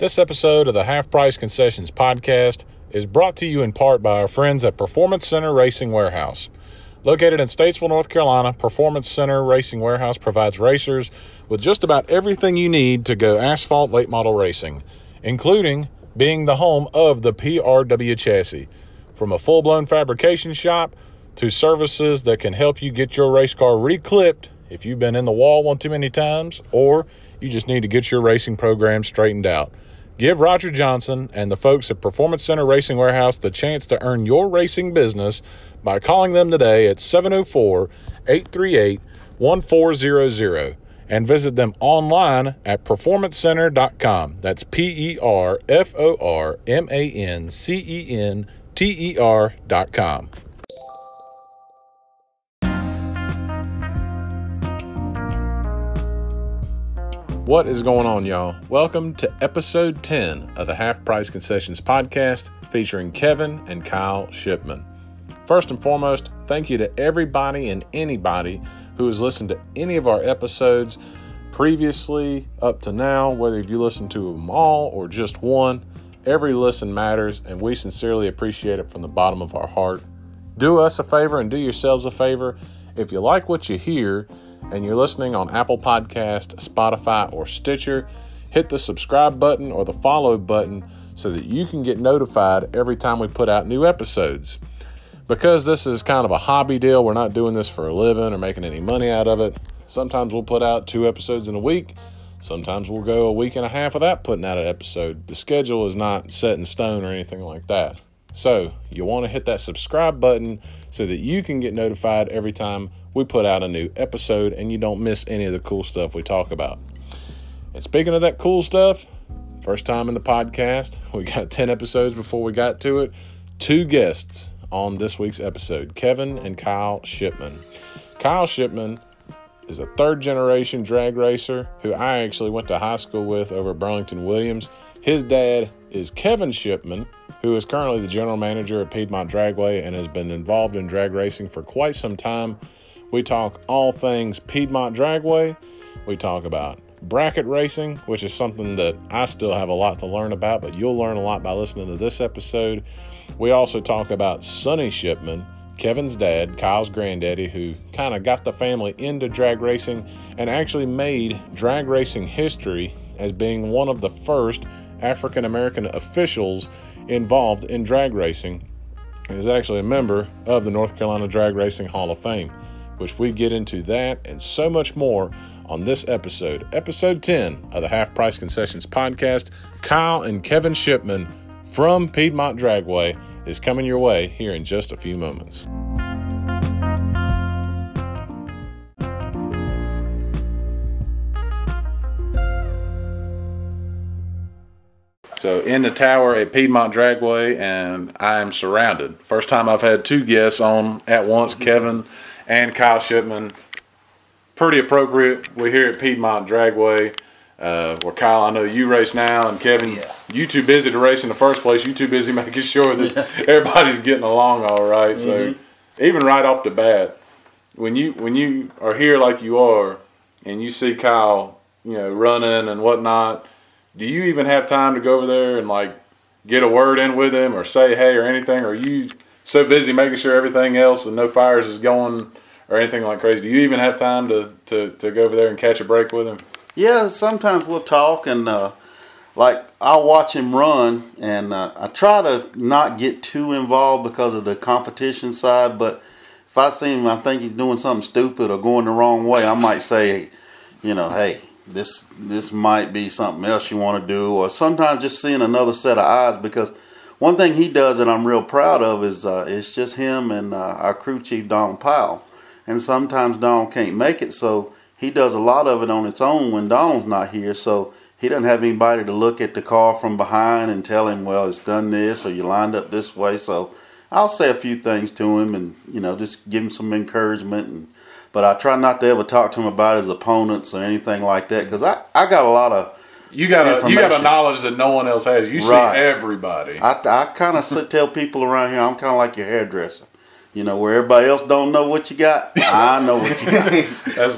This episode of the Half Price Concessions podcast is brought to you in part by our friends at Performance Center Racing Warehouse. Located in Statesville, North Carolina, Performance Center Racing Warehouse provides racers with just about everything you need to go asphalt late model racing, including being the home of the PRW chassis. From a full-blown fabrication shop to services that can help you get your race car reclipped if you've been in the wall one too many times or you just need to get your racing program straightened out. Give Roger Johnson and the folks at Performance Center Racing Warehouse the chance to earn your racing business by calling them today at 704-838-1400 and visit them online at performancecenter.com. That's PERFORMANCENTER.com. What is going on, y'all? Welcome to episode 10 of the Half Price Concessions podcast featuring Kevin and Kyle Shipmon. First and foremost, thank you to everybody and anybody who has listened to any of our episodes previously up to now, whether if you listened to them all or just one. Every listen matters, and we sincerely appreciate it from the bottom of our heart. Do us a favor and do yourselves a favor. If you like what you hear, and you're listening on Apple Podcast, Spotify, or Stitcher, hit the subscribe button or the follow button so that you can get notified every time we put out new episodes. Because this is kind of a hobby deal, we're not doing this for a living or making any money out of it. Sometimes we'll put out 2 episodes in a week. Sometimes we'll go a week and a half without putting out an episode. The schedule is not set in stone or anything like that. So you want to hit that subscribe button so that you can get notified every time we put out a new episode and you don't miss any of the cool stuff we talk about. And speaking of that cool stuff, first time in the podcast, we got 10 episodes before we got to it. 2 guests on this week's episode, Kevin and Kyle Shipmon. Kyle Shipmon is a 3rd-generation drag racer who I actually went to high school with over at Burlington Williams. His dad is Kevin Shipmon, who is currently the general manager at Piedmont Dragway and has been involved in drag racing for quite some time. We talk all things Piedmont Dragway. We talk about bracket racing, which is something that I still have a lot to learn about, but you'll learn a lot by listening to this episode. We also talk about Sonny Shipmon, Kevin's dad, Kyle's granddaddy, who kind of got the family into drag racing and actually made drag racing history as being one of the first African-American officials involved in drag racing, and is actually a member of the North Carolina Drag Racing Hall of Fame, which we get into that and so much more on this episode, episode 10 of the Half Price Concessions podcast. Kyle and Kevin Shipmon from Piedmont Dragway is coming your way here in just a few moments. So in the tower at Piedmont Dragway, and I am surrounded. First time I've had 2 guests on at once, Kevin and Kyle Shipmon. Pretty appropriate. We're here at Piedmont Dragway, where Kyle, I know you race now, and Kevin, you too busy to race in the first place. You too busy making sure that everybody's getting along all right. Mm-hmm. So even right off the bat, when you are here like you are, and you see Kyle, you know, running and whatnot, do you even have time to go over there and like get a word in with him or say hey or anything? Or are you so busy making sure everything else and no fires is going or anything like crazy? Do you even have time to go over there and catch a break with him? Yeah, sometimes we'll talk and like I'll watch him run, and I try to not get too involved because of the competition side. But if I see him, I think he's doing something stupid or going the wrong way, I might say, you know, hey, This might be something else you want to do, or sometimes just seeing another set of eyes. Because one thing he does that I'm real proud of is it's just him and our crew chief Don Powell. And sometimes Don can't make it, so he does a lot of it on its own when Don's not here. So he doesn't have anybody to look at the car from behind and tell him, well, it's done this or you lined up this way. So I'll say a few things to him and, you know, just give him some encouragement. And but I try not to ever talk to him about his opponents or anything like that, because I got a lot of you got a knowledge that no one else has. You right. See everybody. I kind of tell people around here, I'm kind of like your hairdresser. You know, where everybody else don't know what you got, I know what you got.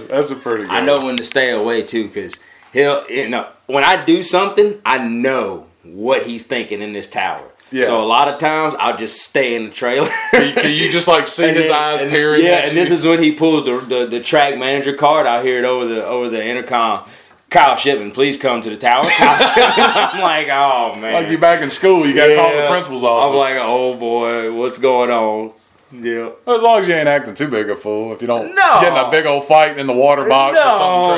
That's a pretty good one. I know when to stay away, too, because he'll, you know, when I do something, I know what he's thinking in this tower. Yeah. So a lot of times I'll just stay in the trailer. Can you just like see his eyes peering? Yeah, and this is when he pulls the track manager card. I hear it over the intercom. Kyle Shipmon, please come to the tower. Kyle Shipmon. I'm like, oh man. Like you're back in school, you got to call the principal's office. I'm like, oh boy, what's going on? Yeah. As long as you ain't acting too big a fool, if you don't get in a big old fight in the water box or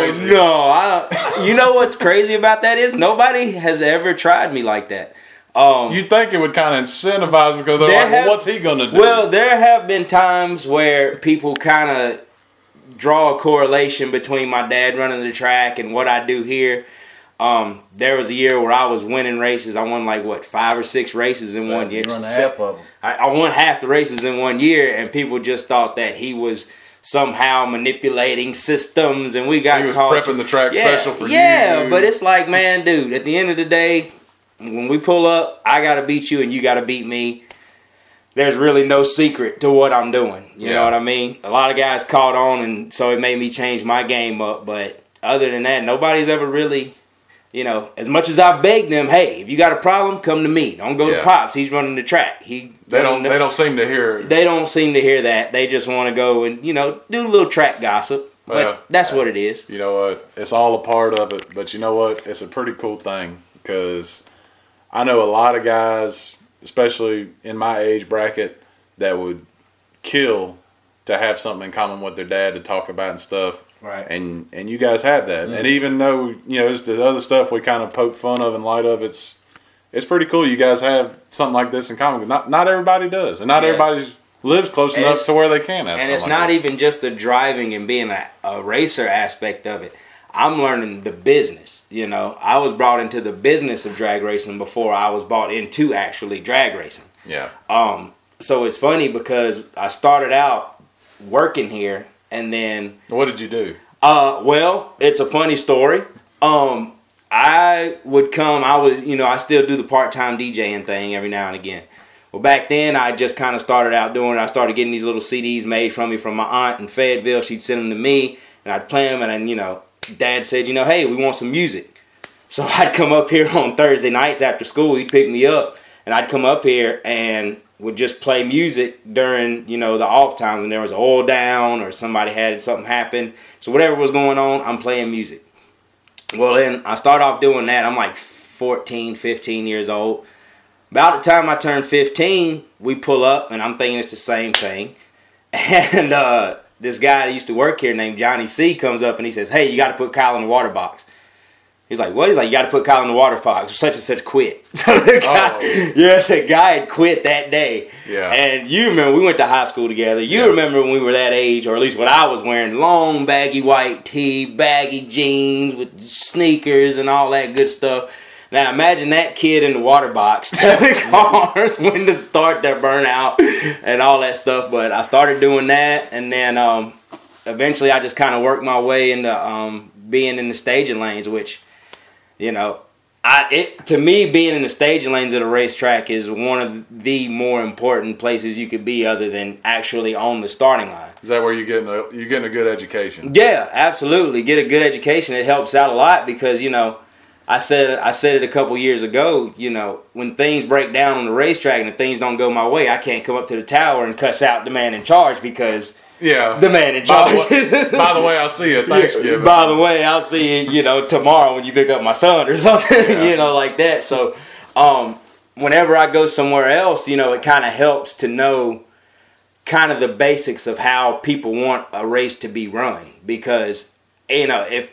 something crazy. You know what's crazy about that is nobody has ever tried me like that. You'd think it would kind of incentivize because they're like, well, what's he going to do? Well, there have been times where people kind of draw a correlation between my dad running the track and what I do here. There was a year where I was winning races. I won like, what, 5 or 6 races in 1 year. You won half of them. I won half the races in 1 year, and people just thought that he was somehow manipulating systems, and we got caught. He was prepping the track special for you. Yeah, but it's like, man, dude, at the end of the day, when we pull up, I got to beat you and you got to beat me. There's really no secret to what I'm doing. You know what I mean? A lot of guys caught on, and so it made me change my game up. But other than that, nobody's ever really, you know, as much as I begged them, hey, if you got a problem, come to me. Don't go to Pops. He's running the track. They don't seem to hear it. They don't seem to hear that. They just want to go and, you know, do a little track gossip. But that's what it is. You know what? It's all a part of it. But you know what? It's a pretty cool thing because I know a lot of guys, especially in my age bracket, that would kill to have something in common with their dad to talk about and stuff. Right. And you guys have that. Mm-hmm. And even though, you know, it's the other stuff we kind of poke fun of in light of, it's pretty cool you guys have something like this in common. Not everybody does. And not everybody lives close enough to where they can have. And it's not even just the driving and being a racer aspect of it. I'm learning the business, you know. I was brought into the business of drag racing before I was brought into actually drag racing. Yeah. So it's funny because I started out working here and then... What did you do? Well, it's a funny story. I would come, I still do the part-time DJing thing every now and again. Well, back then I just kind of started out doing it. I started getting these little CDs made from me from my aunt in Fayetteville. She'd send them to me and I'd play them and then, you know... Dad said, you know, hey, we want some music. So I'd come up here on Thursday nights after school. He'd pick me up, and I'd come up here and would just play music during, you know, the off times when there was an oil down or somebody had something happen. So whatever was going on, I'm playing music. Well, then I started off doing that. I'm like 14, 15 years old. About the time I turned 15, we pull up, and I'm thinking it's the same thing. And, this guy that used to work here named Johnny C comes up and he says, hey, you got to put Kyle in the water box. He's like, what? He's like, you got to put Kyle in the water box. Such and such quit. So the guy, the guy had quit that day. Yeah. And you remember, we went to high school together. You remember when we were that age, or at least what I was wearing, long baggy white tee, baggy jeans with sneakers and all that good stuff. Now imagine that kid in the water box telling cars when to start their burnout and all that stuff. But I started doing that, and then eventually I just kind of worked my way into being in the staging lanes, which, you know, to me, being in the staging lanes at a racetrack is one of the more important places you could be other than actually on the starting line. Is that where you're getting a good education? Yeah, absolutely. Get a good education. It helps out a lot because, you know, I said it a couple years ago, you know, when things break down on the racetrack and the things don't go my way, I can't come up to the tower and cuss out the man in charge because the man in charge. By the way, I'll see you at Thanksgiving. By the way, I'll see you, you know, tomorrow when you pick up my son or something, you know, like that. So whenever I go somewhere else, you know, it kind of helps to know kind of the basics of how people want a race to be run because, you know, if...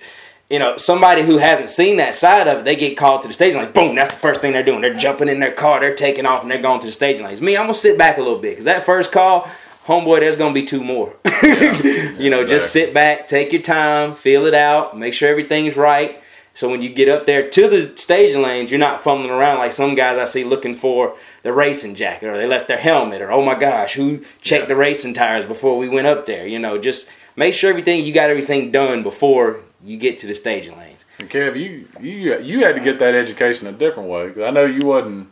You know, somebody who hasn't seen that side of it, they get called to the staging lane. Boom, that's the first thing they're doing. They're jumping in their car, they're taking off, and they're going to the staging lanes. Me, I'm going to sit back a little bit because that first call, homeboy, there's going to be 2 more. You know, exactly. Just sit back, take your time, feel it out, make sure everything's right. So when you get up there to the staging lanes, you're not fumbling around like some guys I see looking for the racing jacket or they left their helmet or, oh my gosh, who checked the racing tires before we went up there? You know, just make sure you got everything done before you get to the staging lanes. And Kev, you had to get that education a different way because I know you wasn't,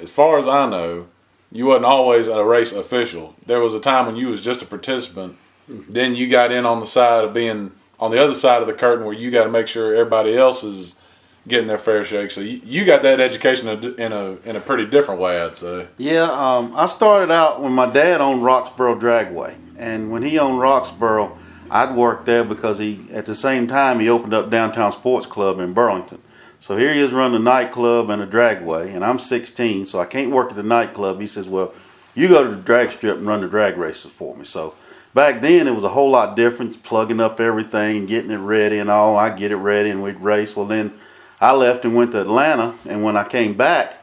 as far as I know, you wasn't always a race official. There was a time when you was just a participant. Then you got in on the side of being on the other side of the curtain where you got to make sure everybody else is getting their fair shake. So you got that education in a pretty different way, I'd say. Yeah, I started out when my dad owned Roxborough Dragway, and when he owned Roxborough, I'd worked there because at the same time he opened up Downtown Sports Club in Burlington. So here he is running a nightclub and a dragway, and I'm 16, so I can't work at the nightclub. He says, well, you go to the drag strip and run the drag races for me. So back then it was a whole lot different, plugging up everything, getting it ready and all. I'd get it ready and we'd race. Well, then I left and went to Atlanta, and when I came back,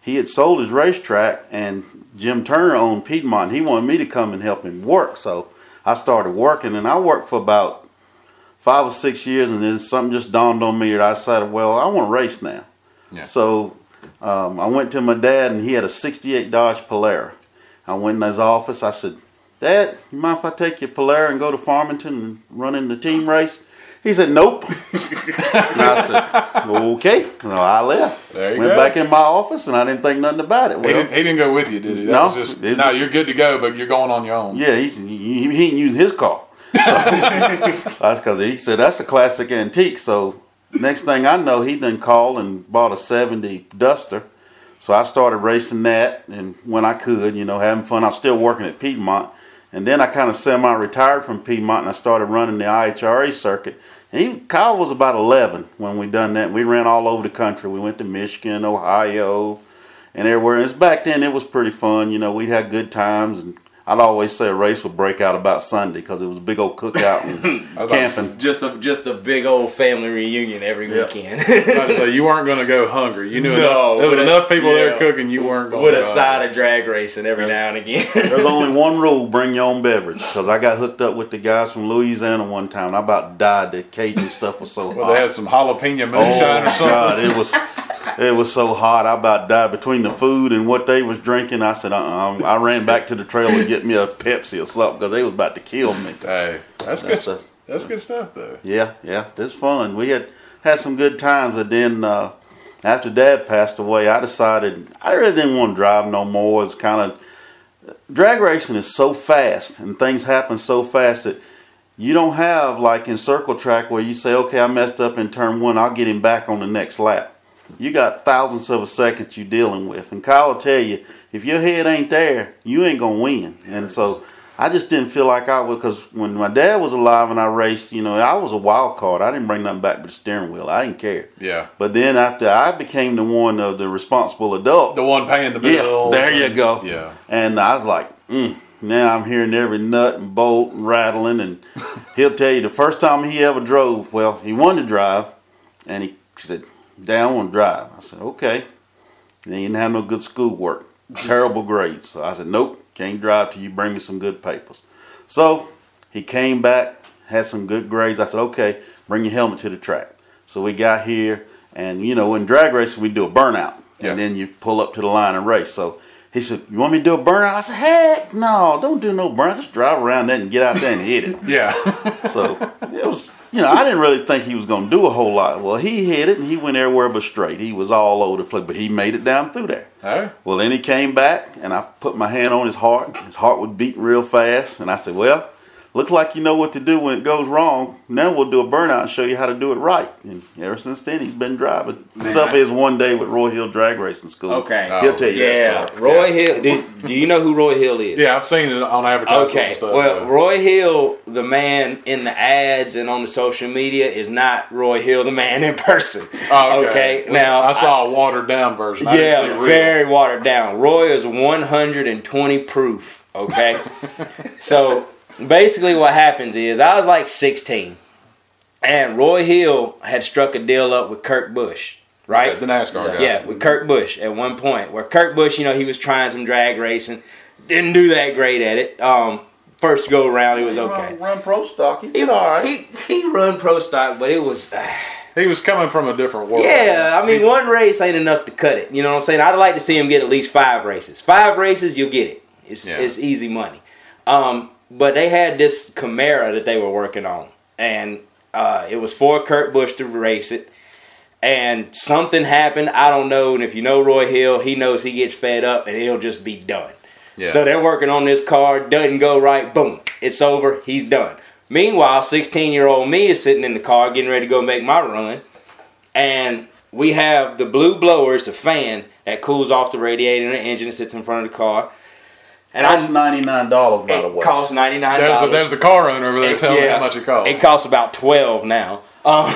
he had sold his racetrack, and Jim Turner owned Piedmont. He wanted me to come and help him work, so I started working, and I worked for about 5 or 6 years, and then something just dawned on me, and I decided, well, I want to race now. Yeah. So I went to my dad, and he had a 68 Dodge Polara. I went in his office. I said, Dad, you mind if I take your Polara and go to Farmington and run in the team race? He said, nope. And I said, okay. So I left. There you Went back in my office, and I didn't think nothing about it. Well, he didn't go with you, did he? No, you're good to go, but you're going on your own. Yeah, he ain't using his car. That's because he said that's a classic antique. So next thing I know, he then called and bought a 70 Duster. So I started racing that, and when I could, you know, having fun. I was still working at Piedmont, and then I kind of semi-retired from Piedmont, and I started running the IHRA circuit. And Kyle was about 11 when we done that. We ran all over the country. We went to Michigan, Ohio, and everywhere. And back then, it was pretty fun. You know, we had good times, and I'd always say a race would break out about Sunday because it was a big old cookout and camping. Just a big old family reunion every weekend. So you weren't going to go hungry. You knew there was enough people there cooking. You weren't going with a side of drag racing every now and again. There's only one rule: bring your own beverage. Because I got hooked up with the guys from Louisiana one time, and I about died. The Cajun stuff was so hot. They had some jalapeno moonshine or something. God, it was so hot. I about died between the food and what they was drinking. I said, I ran back to the trailer to get me a Pepsi or something because they was about to kill me. Hey, that's good stuff though. Yeah, that's fun. We had some good times, and then after Dad passed away, I decided I really didn't want to drive no more. It's kind of drag racing is so fast, and things happen so fast that you don't have like in circle track where you say, okay, I messed up in turn one, I'll get him back on the next lap. You got thousandths of a second you're dealing with. And Kyle will tell you, if your head ain't there, you ain't going to win. And so I just didn't feel like I would, because when my dad was alive and I raced, you know, I was a wild card. I didn't bring nothing back but the steering wheel. I didn't care. Yeah. But then after I became the one of the responsible adult. The one paying the bills. Yeah, there you go. Yeah. And I was like, now I'm hearing every nut and bolt and rattling. And he'll tell you the first time he ever drove, well, he wanted to drive, and he said, Dad, I want to drive. I said, okay. And he didn't have no good schoolwork. Terrible grades. So I said, nope, can't drive till you bring me some good papers. So he came back, had some good grades. I said, okay, bring your helmet to the track. So we got here, and, you know, in drag racing, we do a burnout. Yeah. And then you pull up to the line and race. So he said, you want me to do a burnout? I said, heck no, don't do no burnout. Just drive around that and get out there and hit it. Yeah. So it was... You know, I didn't really think he was going to do a whole lot. Well, he hit it, and he went everywhere but straight. He was all over the place, but he made it down through there. Huh? Well, then he came back, and I put my hand on his heart. His heart was beating real fast, and I said, well, looks like you know what to do when it goes wrong. Now we'll do a burnout and show you how to do it right. And ever since then, he's been driving. Except for his one day with Roy Hill Drag Racing School. Okay. He'll tell you that story. Roy Hill. Do you know who Roy Hill is? Yeah, I've seen it on advertisements and stuff. Well, though. Roy Hill, the man in the ads and on the social media, is not Roy Hill, the man in person. Okay. Now, I saw a watered-down version. Yeah, very watered down. Roy is 120 proof. Okay. So... Basically what happens is I was like 16, and Roy Hill had struck a deal up with Kurt Busch, right? Yeah, the NASCAR guy. Yeah, with Kurt Busch at one point, where Kurt Busch, you know, he was trying some drag racing, didn't do that great at it. First go around, he was okay. Run pro stock, he did all right. He run pro stock, but it was... He was coming from a different world. Yeah, I mean, one race ain't enough to cut it. You know what I'm saying? I'd like to see him get at least 5 races. 5 races, you'll get it. It's easy money. But they had this Camaro that they were working on, and it was for Kurt Busch to race it, and something happened, I don't know, and if you know Roy Hill, he knows he gets fed up, and he'll just be done. Yeah. So they're working on this car, doesn't go right, boom, it's over, he's done. Meanwhile, 16-year-old me is sitting in the car getting ready to go make my run. And we have the blue blowers, the fan that cools off the radiator and the engine that sits in front of the car. And that's $99, by the way. It costs $99. There's the car owner over there telling me how much it costs. It costs about $12 now. But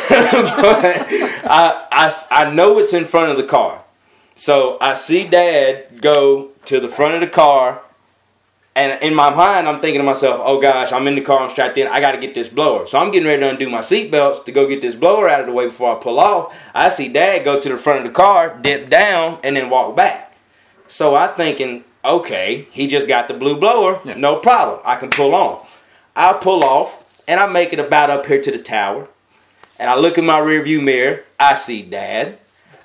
I know it's in front of the car. So I see Dad go to the front of the car. And in my mind, I'm thinking to myself, oh gosh, I'm in the car, I'm strapped in, I got to get this blower. So I'm getting ready to undo my seatbelts to go get this blower out of the way before I pull off. I see Dad go to the front of the car, dip down, and then walk back. So I'm thinking, okay, he just got the blue blower, no problem, I can pull on. I pull off, and I make it about up here to the tower. And I look in my rearview mirror, I see Dad,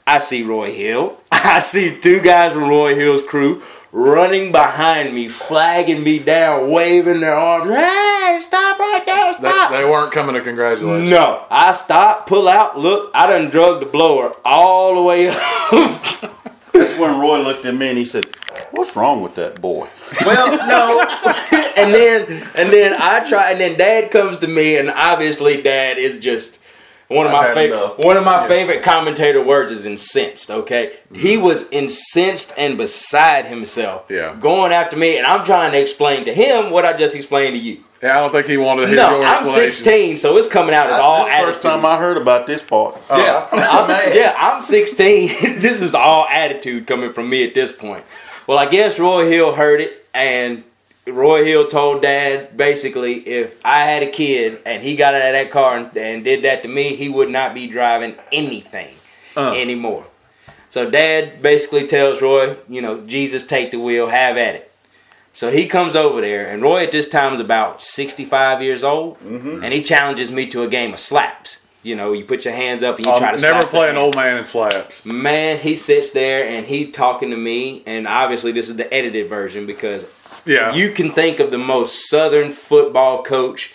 I see Roy Hill, I see two guys from Roy Hill's crew running behind me, flagging me down, waving their arms. Hey, stop right there, stop. They weren't coming to congratulate you. No. I stop, pull out, look, I done drug the blower all the way up. That's when Roy looked at me and he said, what's wrong with that boy? Well, no. and then I try, and then Dad comes to me, and obviously Dad is just One of my favorite commentator words is incensed, okay? Mm-hmm. He was incensed and beside himself, going after me, and I'm trying to explain to him what I just explained to you. Yeah, I don't think he wanted to hear your explanation. I'm 16, so it's coming out as all attitude. This is the first time I heard about this part. Yeah, I'm 16. This is all attitude coming from me at this point. Well, I guess Roy Hill heard it, and Roy Hill told Dad, basically, if I had a kid and he got out of that car and did that to me, he would not be driving anything anymore. So Dad basically tells Roy, you know, Jesus, take the wheel, have at it. So he comes over there, and Roy at this time is about 65 years old, and he challenges me to a game of slaps. You know, you put your hands up and you try to slap. Never play an old man in slaps. Man, he sits there, and he's talking to me, and obviously this is the edited version because... Yeah. You can think of the most Southern football coach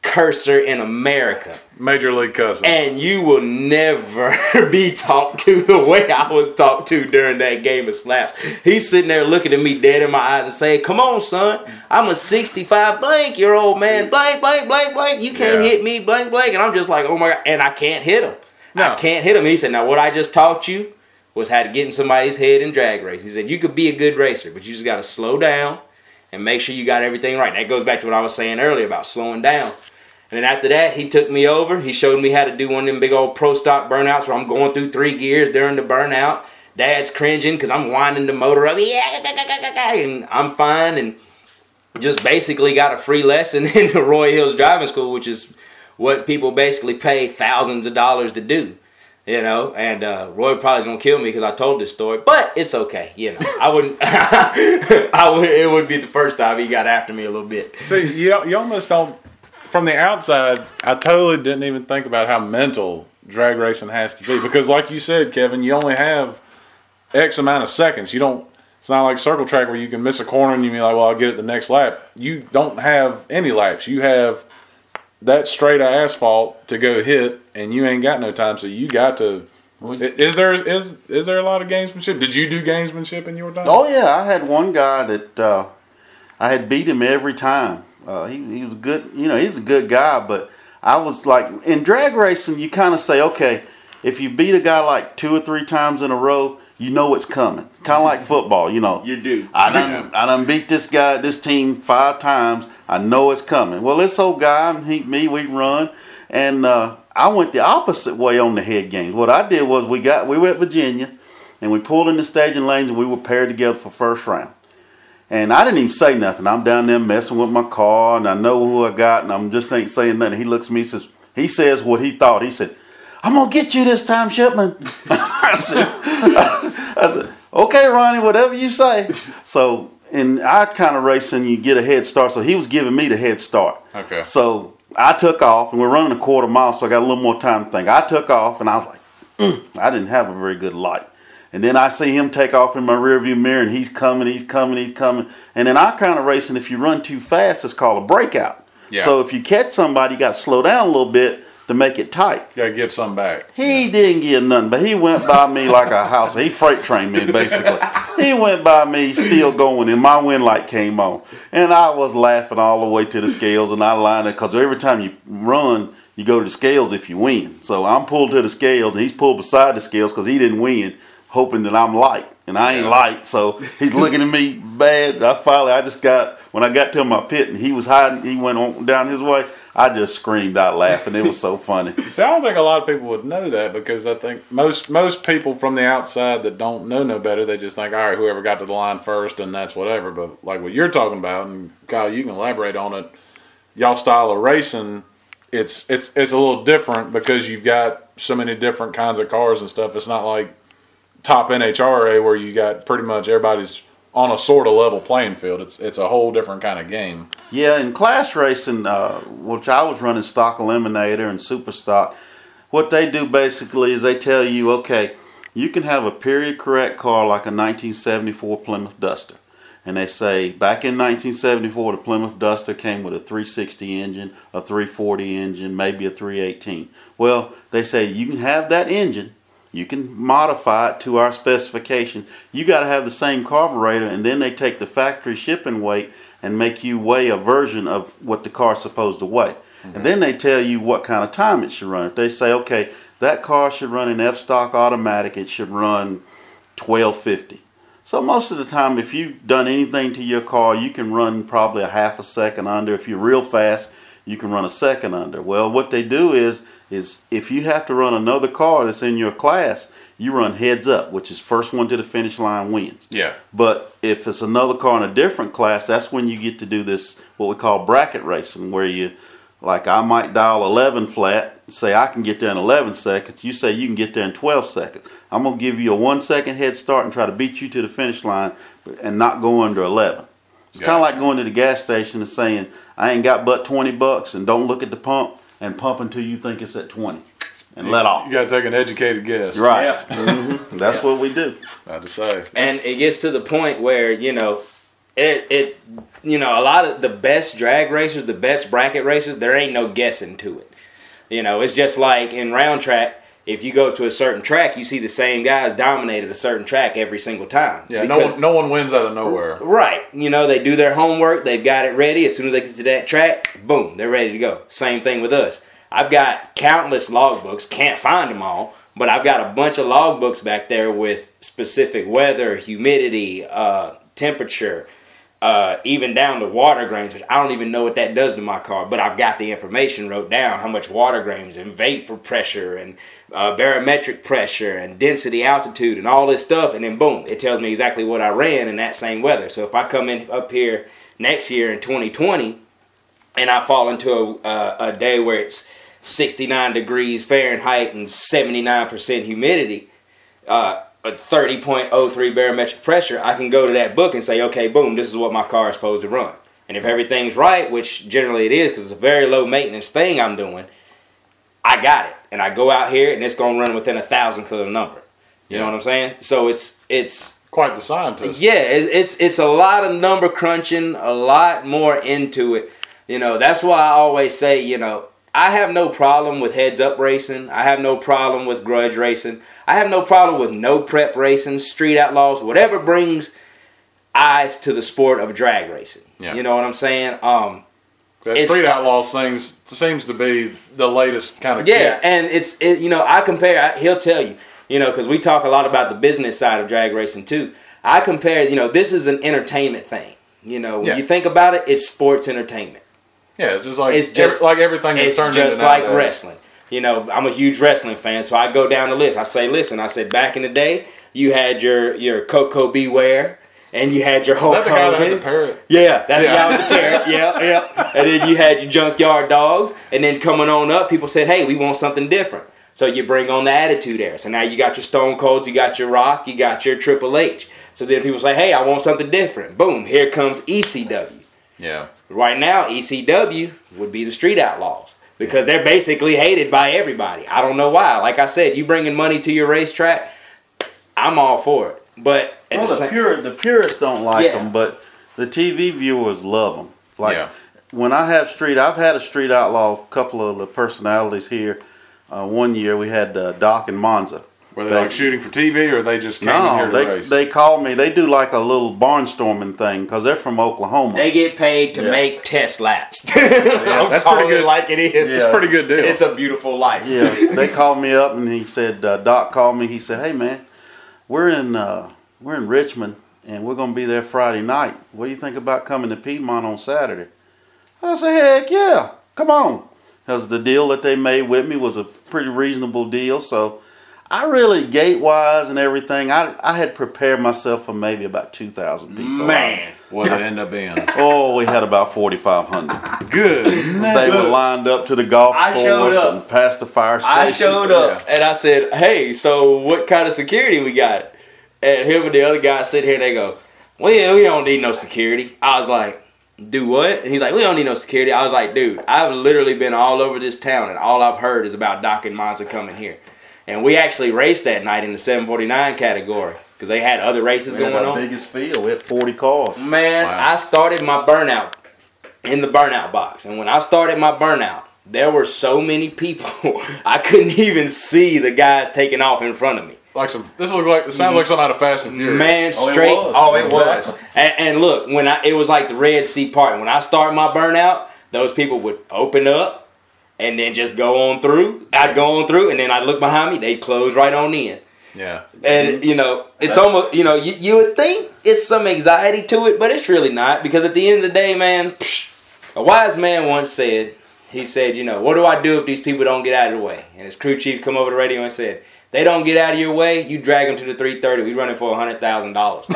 cursor in America. Major League Cussing. And you will never be talked to the way I was talked to during that game of slaps. He's sitting there looking at me dead in my eyes and saying, come on, son. I'm a 65 blank year old man. Blank, blank, blank, blank. You can't hit me, blank, blank. And I'm just like, oh my God. And I can't hit him. No. I can't hit him. And he said, now what I just taught you was how to get in somebody's head in drag race. He said, you could be a good racer, but you just got to slow down and make sure you got everything right. And that goes back to what I was saying earlier about slowing down. And then after that, he took me over. He showed me how to do one of them big old pro stock burnouts where I'm going through 3 gears during the burnout. Dad's cringing because I'm winding the motor up. And I'm fine. And just basically got a free lesson in the Roy Hills Driving School, which is what people basically pay thousands of dollars to do. You know, and Roy probably's gonna kill me because I told this story, but it's okay. You know, I wouldn't. It would be the first time he got after me a little bit. See, you almost don't. From the outside, I totally didn't even think about how mental drag racing has to be because, like you said, Kevin, you only have X amount of seconds. You don't. It's not like circle track where you can miss a corner and you be like, "Well, I'll get it the next lap." You don't have any laps. You have that straight of asphalt to go hit, and you ain't got no time, so you got to. Is there a lot of gamesmanship? Did you do gamesmanship in your time? Oh yeah, I had one guy that I had beat him every time. He was good, you know. He's a good guy, but I was like in drag racing, you kind of say, okay, if you beat a guy like 2 or 3 times in a row, you know it's coming. Kind of like football, you know. You do. I done beat this guy, this team 5 times. I know it's coming. Well, this old guy, we run, and I went the opposite way on the head games. What I did was we were at Virginia, and we pulled in the staging lanes, and we were paired together for first round. And I didn't even say nothing. I'm down there messing with my car, and I know who I got, and I'm just ain't saying nothing. He looks at me, he says what he thought. He said, I'm going to get you this time, Shipmon. I said, okay, Ronnie, whatever you say. So in our kind of racing, you get a head start. So he was giving me the head start. Okay. So I took off, and we're running a quarter mile, so I got a little more time to think. I took off, and I was like, I didn't have a very good light. And then I see him take off in my rearview mirror, and he's coming. And in our kind of racing, if you run too fast, it's called a breakout. Yeah. So if you catch somebody, you got to slow down a little bit to make it tight. You gotta give something back. He didn't give nothing, but he went by me like a house. He freight trained me, basically. He went by me still going, and my wind light came on. And I was laughing all the way to the scales, and I lined it, because every time you run, you go to the scales if you win. So I'm pulled to the scales, and he's pulled beside the scales because he didn't win, hoping that I'm light. And I ain't light, so he's looking at me bad. I just got, when I got to my pit and he was hiding, he went on down his way, I just screamed out laughing. It was so funny. See, I don't think a lot of people would know that, because I think most people from the outside that don't know no better, they just think, all right, whoever got to the line first and that's whatever. But like what you're talking about, and Kyle, you can elaborate on it, y'all style of racing, it's a little different because you've got so many different kinds of cars and stuff. It's not like top NHRA where you got pretty much everybody's on a sort of level playing field. It's a whole different kind of game. Yeah, in class racing, which I was running stock eliminator and super stock, what they do basically is they tell you, okay, you can have a period correct car like a 1974 Plymouth Duster. And they say back in 1974 the Plymouth Duster came with a 360 engine, a 340 engine, maybe a 318. Well, they say you can have that engine. You can modify it to our specification. You got to have the same carburetor, and then they take the factory shipping weight and make you weigh a version of what the car's supposed to weigh. Mm-hmm. And then they tell you what kind of time it should run. If they say, okay, that car should run an F-stock automatic, it should run 1250. So most of the time, if you've done anything to your car, you can run probably a half a second under. If you're real fast, you can run a second under. Well, what they do is if you have to run another car that's in your class, you run heads up, which is first one to the finish line wins. Yeah. But if it's another car in a different class, that's when you get to do this, what we call bracket racing, where you, like I might dial 11 flat, say I can get there in 11 seconds, you say you can get there in 12 seconds. I'm going to give you a 1 second head start and try to beat you to the finish line and not go under 11. It's kind of like going to the gas station and saying, I ain't got but 20 bucks, and don't look at the pump, and pump until you think it's at 20, and let off. You got to take an educated guess. Right. Yeah. Mm-hmm. That's what we do. Not to say. And it gets to the point where, you know, a lot of the best drag racers, the best bracket racers, there ain't no guessing to it. You know, it's just like in round track. If you go to a certain track, you see the same guys dominate at a certain track every single time. Yeah, no one wins out of nowhere. Right. You know, they do their homework. They've got it ready. As soon as they get to that track, boom, they're ready to go. Same thing with us. I've got countless logbooks. Can't find them all, but I've got a bunch of logbooks back there with specific weather, humidity, temperature, even down to water grains, which I don't even know what that does to my car, but I've got the information wrote down, how much water grains and vapor pressure and barometric pressure and density altitude and all this stuff, and then boom, it tells me exactly what I ran in that same weather. So if I come in up here next year in 2020 and I fall into a day where it's 69 degrees Fahrenheit and 79% humidity, 30.03 barometric pressure, I can go to that book and say, okay, boom, this is what my car is supposed to run. And if everything's right, which generally it is because it's a very low maintenance thing I'm doing, I got it. And I go out here and it's going to run within 1,000th of the number. You know what I'm saying? So it's quite the scientist. Yeah, it's a lot of number crunching, a lot more into it. You know, that's why I always say, you know, I have no problem with heads-up racing. I have no problem with grudge racing. I have no problem with no-prep racing, street outlaws, whatever brings eyes to the sport of drag racing. Yeah. You know what I'm saying? That street outlaws thing seems to be the latest kind of kick. And you know, I compare, he'll tell you, you know, because we talk a lot about the business side of drag racing too. I compare, you know, this is an entertainment thing. You know, when you think about it, it's sports entertainment. Yeah, it's just like everything that's turned into nowadays. It's just like wrestling. You know, I'm a huge wrestling fan, so I go down the list. I say, listen, I said, back in the day, you had your Coco Beware, and you had your Hulk Hogan. Is that the guy that had the parrot? Yeah, that's the guy with the parrot. Yeah. And then you had your Junkyard Dogs, and then coming on up, people said, hey, we want something different. So you bring on the Attitude Era. So now you got your Stone Colds, you got your Rock, you got your Triple H. So then people say, hey, I want something different. Boom, here comes ECW. Yeah. Right now, ECW would be the Street Outlaws because they're basically hated by everybody. I don't know why. Like I said, you bringing money to your racetrack, I'm all for it. But the purists don't like them, but the TV viewers love them. Like when I have street, I've had a street outlaw, a couple of the personalities here. One year we had Doc and Monza. Were they like shooting for TV, or they just came here to race? No, they called me. They do like a little barnstorming thing because they're from Oklahoma. They get paid to make test laps. Yeah, that's pretty good. Like it is. Yeah, it's a pretty good deal. It's a beautiful life. Yeah, they called me up and he said, Doc called me. He said, "Hey man, we're in Richmond and we're gonna be there Friday night. What do you think about coming to Piedmont on Saturday?" I said, "Heck yeah, come on," because the deal that they made with me was a pretty reasonable deal, so. I really, gate-wise and everything, I had prepared myself for maybe about 2,000 people. Man. What did it end up being? Oh, we had about 4,500. Good. They were lined up to the golf course and past the fire station. I showed up, and I said, "Hey, so what kind of security we got?" And him and the other guy sit here, and they go, "Well, we don't need no security." I was like, "Do what?" And he's like, "We don't need no security." I was like, "Dude, I've literally been all over this town, and all I've heard is about Doc and Monza coming here." And we actually raced that night in the 749 category because they had other races going on. Biggest field, we had 40 cars. Man, wow. I started my burnout in the burnout box, and when I started my burnout, there were so many people I couldn't even see the guys taking off in front of me. Like some, it sounds like something out of Fast and Furious. Man, straight, oh, it was. Oh, it was. And look, when it was like the Red Sea part. When I started my burnout, those people would open up. And then just go on through. I'd go on through, and then I'd look behind me. They'd close right on in. Yeah. And, you know, it's almost, you know, you would think it's some anxiety to it, but it's really not. Because at the end of the day, man, a wise man once said, he said, you know, "What do I do if these people don't get out of the way?" And his crew chief come over the radio and said, "They don't get out of your way, you drag them to the 330. We running for $100,000.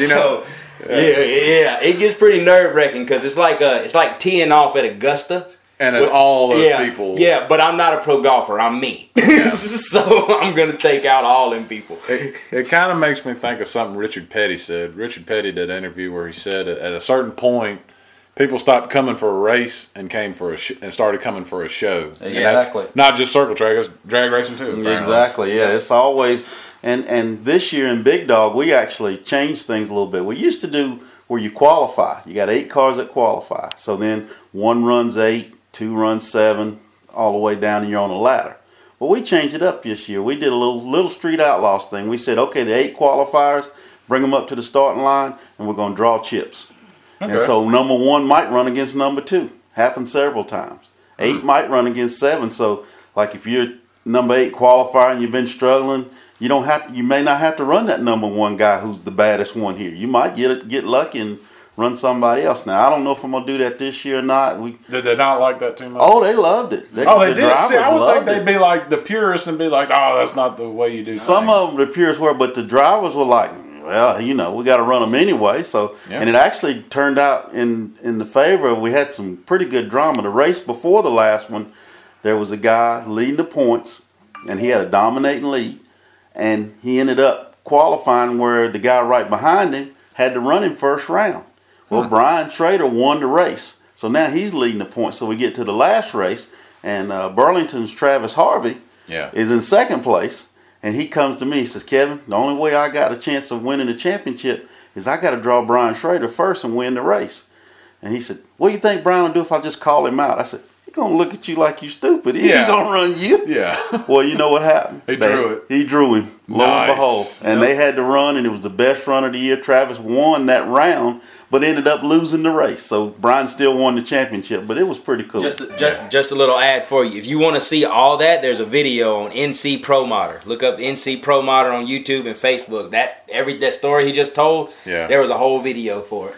You know. Yeah. It gets pretty nerve-wracking because it's like teeing off at Augusta. And it's all those people. Yeah, but I'm not a pro golfer. I'm me. Yeah. So I'm going to take out all them people. It kind of makes me think of something Richard Petty said. Richard Petty did an interview where he said at a certain point, people stopped coming for a race and came for and started coming for a show. Exactly. Not just circle track, it's drag racing too. Apparently. Exactly, yeah. It's always... And this year in Big Dog, we actually changed things a little bit. We used to do where you qualify. You got 8 cars that qualify. So then one runs 8, 2 runs 7, all the way down, and you're on a ladder. Well, we changed it up this year. We did a little Street Outlaws thing. We said, okay, the 8 qualifiers, bring them up to the starting line, and we're going to draw chips. Okay. And so number 1 might run against number 2. Happened several times. 8 might run against 7. So, like, if you're number 8 qualifier and you've been struggling, you don't have. You may not have to run that number 1 guy who's the baddest one here. You might get lucky and run somebody else. Now I don't know if I'm gonna do that this year or not. Did they not like that too much? Oh, they loved it. They did. See, I would think they'd be like the purists and be like, "Oh, that's not the way you do." Some of them the purists were, but the drivers were like, "Well, you know, we got to run them anyway." So, and it actually turned out in the favor. We had some pretty good drama. The race before the last one, there was a guy leading the points, and he had a dominating lead. And he ended up qualifying where the guy right behind him had to run him first round. Well, Brian Schrader won the race. So now he's leading the point. So we get to the last race, and Burlington's Travis Harvey is in second place. And he comes to me, he says, "Kevin, the only way I got a chance of winning the championship is I got to draw Brian Schrader first and win the race." And he said, "What do you think Brian will do if I just call him out?" I said, "He's going to look at you like you stupid. He's going to run you." Yeah. Well, you know what happened? He drew him. Lo and behold. And they had to run, and it was the best run of the year. Travis won that round, but ended up losing the race. So, Brian still won the championship, but it was pretty cool. Just a little ad for you. If you want to see all that, there's a video on NC Pro Modder. Look up NC Pro Modder on YouTube and Facebook. That story he just told, there was a whole video for it.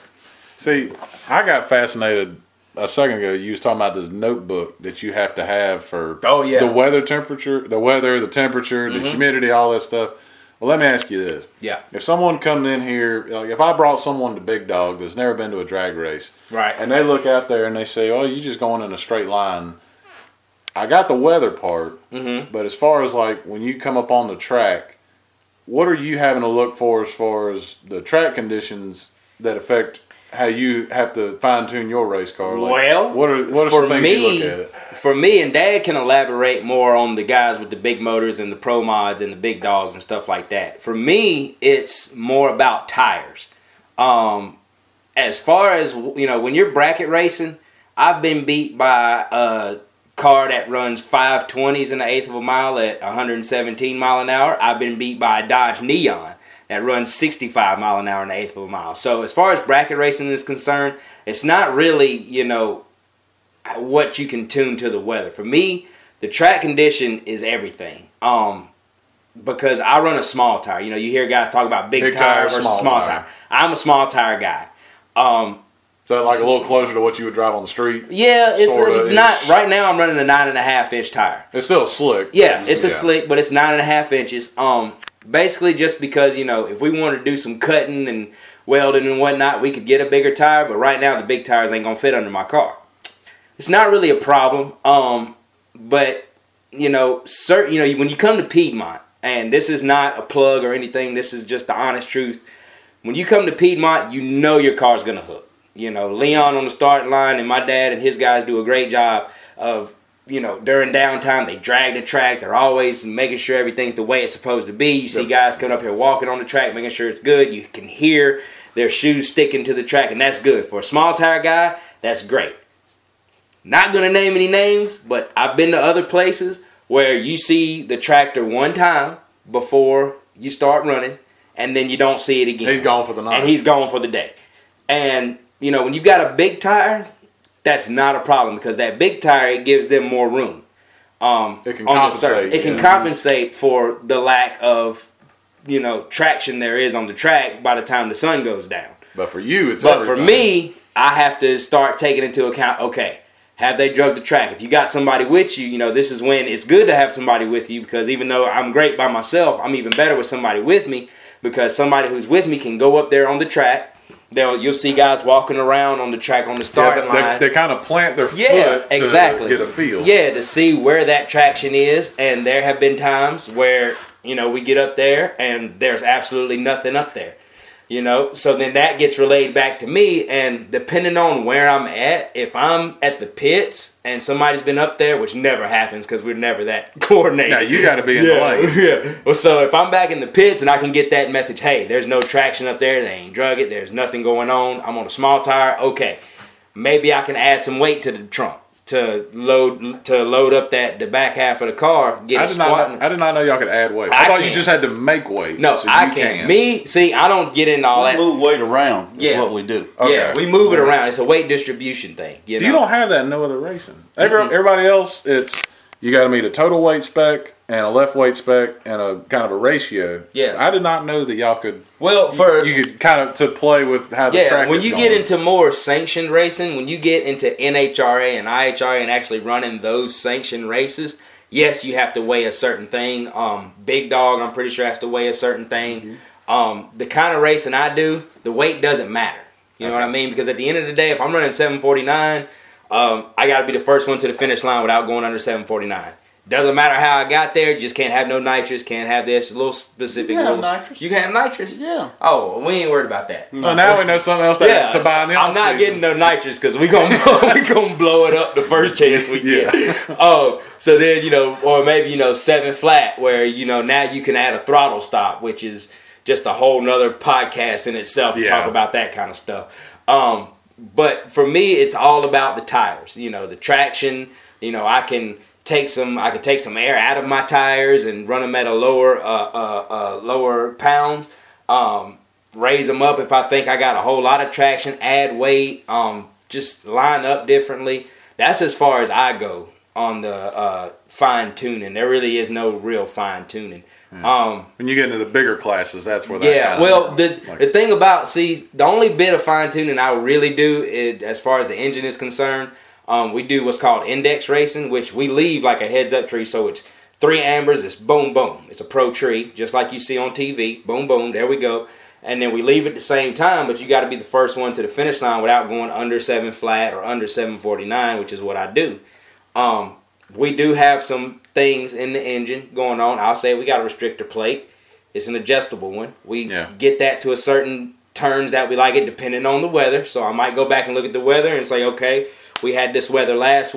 See, I got fascinated... A second ago, you was talking about this notebook that you have to have for the weather temperature, the temperature, the humidity, all that stuff. Well, let me ask you this. Yeah. If someone comes in here, like if I brought someone to Big Dog that's never been to a drag race, right, and they look out there and they say, "Oh, you just going in a straight line." I got the weather part, but as far as like when you come up on the track, what are you having to look for as far as the track conditions that affect how you have to fine-tune your race car? Like, well, what are some things you look at? For me, and Dad can elaborate more on the guys with the big motors and the pro mods and the big dogs and stuff like that. For me, it's more about tires. as far as, you know, when you're bracket racing, I've been beat by a car that runs 520s and an eighth of a mile at 117 mile an hour. I've been beat by a Dodge Neon that runs 65 mile an hour and an eighth of a mile. So as far as bracket racing is concerned, it's not really, you know, what you can tune to the weather. For me, the track condition is everything. Because I run a small tire. You know, you hear guys talk about big tire versus small tire. I'm a small tire guy. Is that like a little closer to what you would drive on the street? Yeah, it's not. Right now I'm running a 9.5-inch tire. It's still slick. Yeah, it's a slick, but it's 9.5 inches. Basically just because, you know, if we wanted to do some cutting and welding and whatnot, we could get a bigger tire, but right now the big tires ain't going to fit under my car. It's not really a problem, but, you know, when you come to Piedmont, and this is not a plug or anything, this is just the honest truth. When you come to Piedmont, you know your car's going to hook. You know, Leon on the starting line and my dad and his guys do a great job of, you know, during downtime, they drag the track. They're always making sure everything's the way it's supposed to be. You see guys coming up here walking on the track, making sure it's good. You can hear their shoes sticking to the track, and that's good. For a small tire guy, that's great. Not going to name any names, but I've been to other places where you see the tractor one time before you start running, and then you don't see it again. He's gone for the night. And he's gone for the day. And, you know, when you've got a big tire, that's not a problem because that big tire, it gives them more room. It can compensate. It can compensate for the lack of, you know, traction there is on the track by the time the sun goes down. But for you, it's everything. But for me, I have to start taking into account, okay, have they drugged the track? If you got somebody with you, you know, this is when it's good to have somebody with you because even though I'm great by myself, I'm even better with somebody with me because somebody who's with me can go up there on the track. You'll see guys walking around on the track on the starting line. They kind of plant their foot to get a feel. Yeah, to see where that traction is. And there have been times where, you know, we get up there and there's absolutely nothing up there. You know, so then that gets relayed back to me, and depending on where I'm at, if I'm at the pits and somebody's been up there, which never happens because we're never that coordinated. Now you got to be in the lane. Yeah. Well, so if I'm back in the pits and I can get that message, hey, there's no traction up there, they ain't drug it, there's nothing going on, I'm on a small tire, okay, maybe I can add some weight to the trunk to load up the back half of the car. I did not know y'all could add weight. I thought you just had to make weight. No, so I can. Me, see, I don't get into all that. We move weight around is what we do. Okay. Yeah, we move it around. It's a weight distribution thing. You know? You don't have that in no other racing. Everybody else, it's you got to meet a total weight spec and a left weight spec and a kind of a ratio. Yeah. I did not know that y'all could. Well, you could kind of to play with how the track is. When you get into more sanctioned racing, when you get into NHRA and IHRA and actually running those sanctioned races, yes, you have to weigh a certain thing. Big Dog, I'm pretty sure, has to weigh a certain thing. Mm-hmm. The kind of racing I do, the weight doesn't matter. You know what I mean? Because at the end of the day, if I'm running 749, I got to be the first one to the finish line without going under 749. Doesn't matter how I got there. Just can't have no nitrous. Can't have this. A little specific rules. You can have nitrous? Yeah. Oh, we ain't worried about that. Well, now we know something else to buy in the off season. I'm not getting no nitrous because we're going to blow it up the first chance we get. So then, you know, or maybe, you know, 7 flat where, you know, now you can add a throttle stop, which is just a whole nother podcast in itself to talk about that kind of stuff. But for me, it's all about the tires. You know, the traction. You know, I can take some air out of my tires and run them at a lower pounds. Raise them up if I think I got a whole lot of traction. Add weight. Just line up differently. That's as far as I go on the fine tuning. There really is no real fine tuning. Mm. When you get into the bigger classes, that's where that. Yeah. Well, the thing about the only bit of fine tuning I really do as far as the engine is concerned. We do what's called index racing, which we leave like a heads-up tree. So it's 3 ambers. It's boom, boom. It's a pro tree, just like you see on TV. Boom, boom. There we go. And then we leave at the same time, but you got to be the first one to the finish line without going under 7 flat or under 749, which is what I do. We do have some things in the engine going on. I'll say we got a restrictor plate. It's an adjustable one. We get that to a certain turns that we like it depending on the weather. So I might go back and look at the weather and say, okay, we had this weather last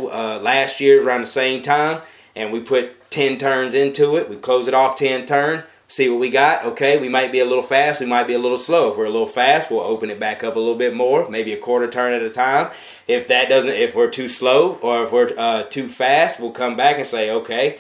year around the same time, and we put 10 turns into it. We close it off 10 turns. see what we got. Okay, we might be a little fast, we might be a little slow. If we're a little fast, we'll open it back up a little bit more, maybe a quarter turn at a time. If that doesn't, if we're too slow or if we're too fast, we'll come back and say, okay,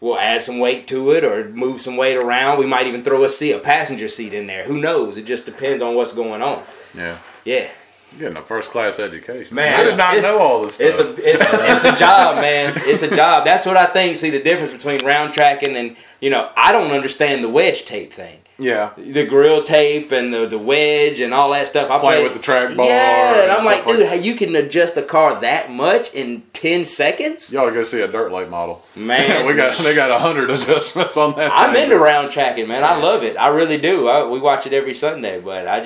we'll add some weight to it or move some weight around. We might even throw a seat, a passenger seat in there. Who knows? It just depends on what's going on. Yeah. Yeah. You're getting a first-class education. Man, I did not know all this stuff. It's a job, man. It's a job. That's what I think. See, the difference between round tracking and, you know, I don't understand the wedge tape thing. Yeah. The grill tape and the wedge and all that stuff. I play with the track bar. Yeah, and I'm like, dude, how you can adjust a car that much in 10 seconds? You ought to go see a dirt light model. Man. they got 100 adjustments on that thing. I'm into round tracking, man. Yeah. I love it. I really do. We watch it every Sunday, but I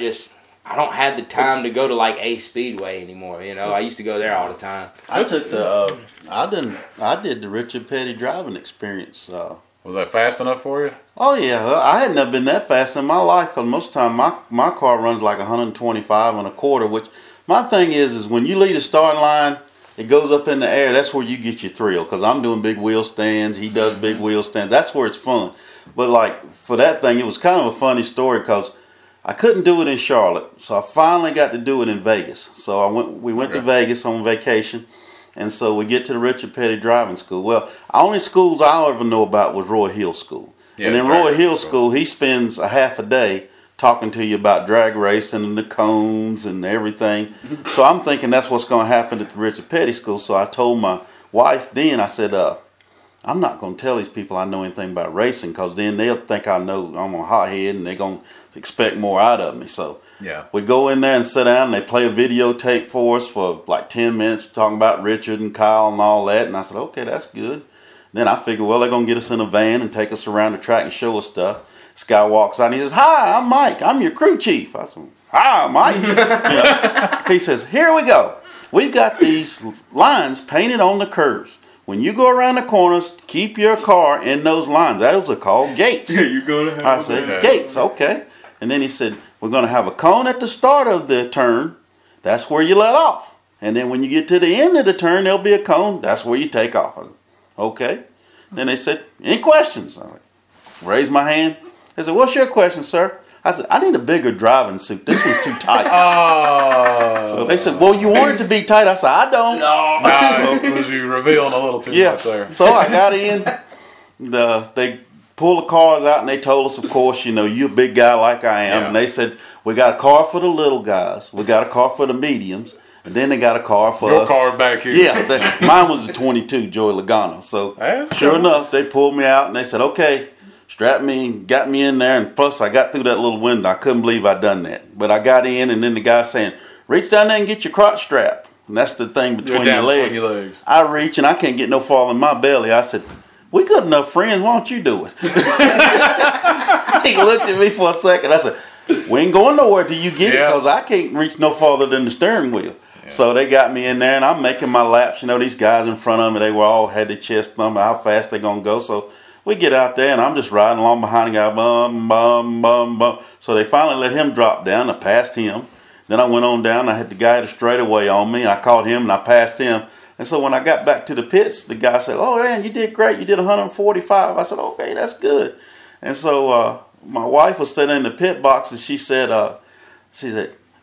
don't have the time to go to like Ace Speedway anymore. You know, I used to go there all the time. I took the, I did the Richard Petty driving experience. Was that fast enough for you? Oh yeah, I hadn't been that fast in my life. Cause most of the time my car runs like 125 and a quarter. Which my thing is when you leave the starting line, it goes up in the air. That's where you get your thrill. Cause I'm doing big wheel stands. He does big wheel stands. That's where it's fun. But like for that thing, it was kind of a funny story cause I couldn't do it in Charlotte, so I finally got to do it in Vegas. So we went to Vegas on vacation, and so we get to the Richard Petty Driving School. Well, the only schools I ever know about was Roy Hill School. Yeah, and in Roy Hill School, he spends a half a day talking to you about drag racing and the cones and everything. So I'm thinking that's what's going to happen at the Richard Petty School. So I told my wife then, I said, I'm not going to tell these people I know anything about racing because then they'll think I'm a hothead and they're going to expect more out of me. So yeah, we go in there and sit down and they play a videotape for us for like 10 minutes talking about Richard and Kyle and all that. And I said, okay, that's good. Then I figured, well, they're going to get us in a van and take us around the track and show us stuff. This guy walks out and he says, hi, I'm Mike. I'm your crew chief. I said, hi, Mike. Yeah. He says, here we go. We've got these lines painted on the curves. When you go around the corners, keep your car in those lines. Those are called gates. Yeah, you're going to have I said, that. Gates, okay. And then he said, we're going to have a cone at the start of the turn. That's where you let off. And then when you get to the end of the turn, there'll be a cone. That's where you take off. Said, okay. Then they said, any questions? I raised my hand. They said, what's your question, sir? I said, I need a bigger driving suit. This one's too tight. Oh. So they said, well, you want it to be tight. I said, I don't. No, it was you revealing a little too much there. So I got in. They pulled the cars out, and they told us, of course, you know, you a big guy like I am. Yeah. And they said, we got a car for the little guys. We got a car for the mediums. And then they got a car for us. Your car back here. Yeah. Mine was a 22 Joey Logano. So sure enough, they pulled me out, and they said, okay. Strapped me, got me in there, and plus I got through that little window. I couldn't believe I'd done that. But I got in, and then the guy saying, reach down there and get your crotch strap. And that's the thing between your legs. I reach, and I can't get no farther than my belly. I said, we good enough friends. Why don't you do it? He looked at me for a second. I said, we ain't going nowhere till you get it because I can't reach no farther than the steering wheel. Yeah. So they got me in there, and I'm making my laps. You know, these guys in front of me, they were all had their chest number, how fast they going to go. So we get out there, and I'm just riding along behind the guy, bum, bum, bum, bum. So they finally let him drop down. I passed him. Then I went on down. I had the guy at a straightaway on me, and I caught him, and I passed him. And so when I got back to the pits, the guy said, oh, man, you did great. You did 145. I said, okay, that's good. And so my wife was sitting in the pit box, and she said,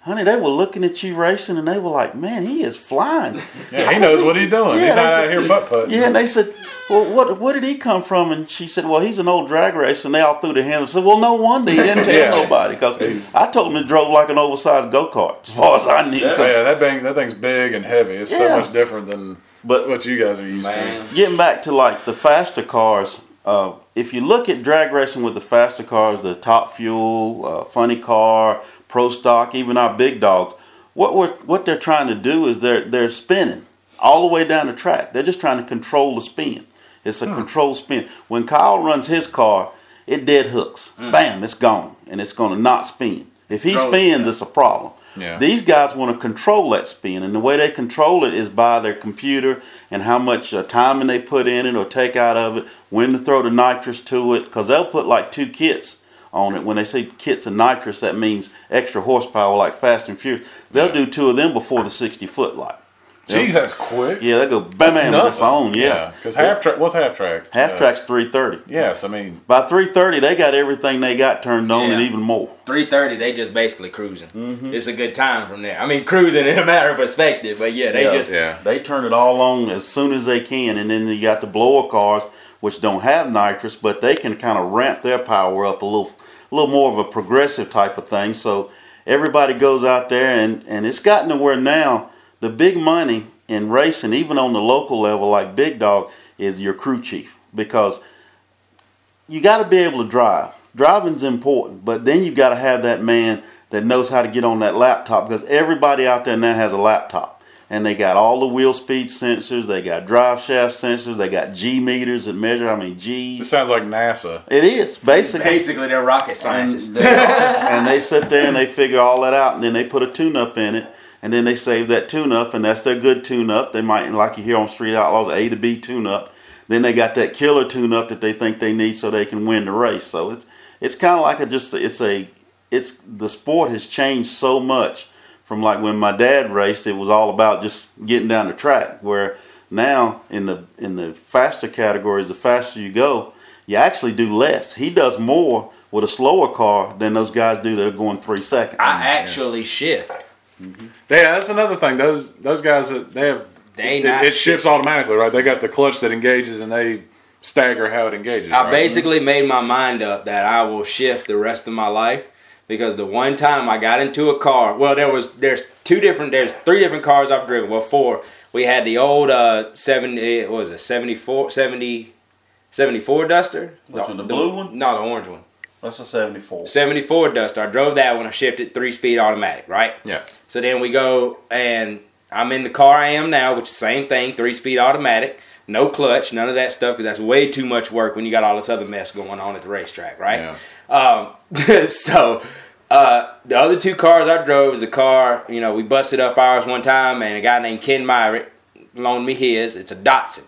honey, they were looking at you racing, and they were like, man, he is flying. Yeah, he knows what he's doing. Yeah, he's not out here putt-putting. Yeah, and they said, well, where did he come from? And she said, well, he's an old drag racer, and they all threw their hands and said, well, no wonder he didn't tell nobody, because I told him he drove like an oversized go-kart, as far as I knew. Yeah, that thing's big and heavy. It's so much different than what you guys are used to. Getting back to, like, the faster cars, if you look at drag racing with the faster cars, the Top Fuel, Funny Car, Pro Stock, even our big dogs, what they're trying to do is they're spinning all the way down the track. They're just trying to control the spin. It's a controlled spin. When Kyle runs his car, it dead hooks. Bam, it's gone, and it's going to not spin. If he spins, it's a problem. Yeah. These guys want to control that spin, and the way they control it is by their computer and how much timing they put in it or take out of it, when to throw the nitrous to it, because they'll put like two kits on it. When they say kits of nitrous, that means extra horsepower like Fast and Furious. They'll do two of them before the 60-foot light. Jeez, that's quick. Yeah, they go bam, bam, and it's on. Yeah, because half track. What's half track? Half track's 3:30. Yes, I mean by 3:30 they got everything they got turned on and even more. 3:30 they just basically cruising. Mm-hmm. It's a good time from there. I mean, cruising in a matter of perspective, but yeah, they just they turn it all on as soon as they can, and then you got the blower cars which don't have nitrous, but they can kind of ramp their power up a little more of a progressive type of thing. So everybody goes out there, and it's gotten to where now. The big money in racing, even on the local level, like Big Dog, is your crew chief, because you got to be able to drive. Driving's important, but then you got to have that man that knows how to get on that laptop, because everybody out there now has a laptop, and they got all the wheel speed sensors, they got drive shaft sensors, they got G meters that measure. I mean, G. It sounds like NASA. It is basically. Basically, they're rocket scientists, and they sit there and they figure all that out, and then they put a tune-up in it. And then they save that tune-up, and that's their good tune-up. They might, like you hear on Street Outlaws, A to B tune-up. Then they got that killer tune-up that they think they need so they can win the race. So it's kind of like the sport has changed so much from like when my dad raced. It was all about just getting down the track. Where now in the faster categories, the faster you go, you actually do less. He does more with a slower car than those guys do that are going 3 seconds. I actually shift. Mm-hmm. Yeah, that's another thing. Those guys it shifts automatically, right? They got the clutch that engages, and they stagger how it engages. I basically made my mind up that I will shift the rest of my life, because the one time I got into a car, well, there's three different cars I've driven. Well, four. We had the old 74 Duster. Which one, the blue one? No, the orange one. That's a 74. 74 Duster. I drove that when I shifted 3-speed automatic, right? Yeah. So then we go, and I'm in the car I am now, which is the same thing, 3-speed automatic, no clutch, none of that stuff, because that's way too much work when you got all this other mess going on at the racetrack, right? Yeah. So the other two cars I drove was a car, we busted up ours one time, and a guy named Ken Myrick loaned me his. It's a Datsun.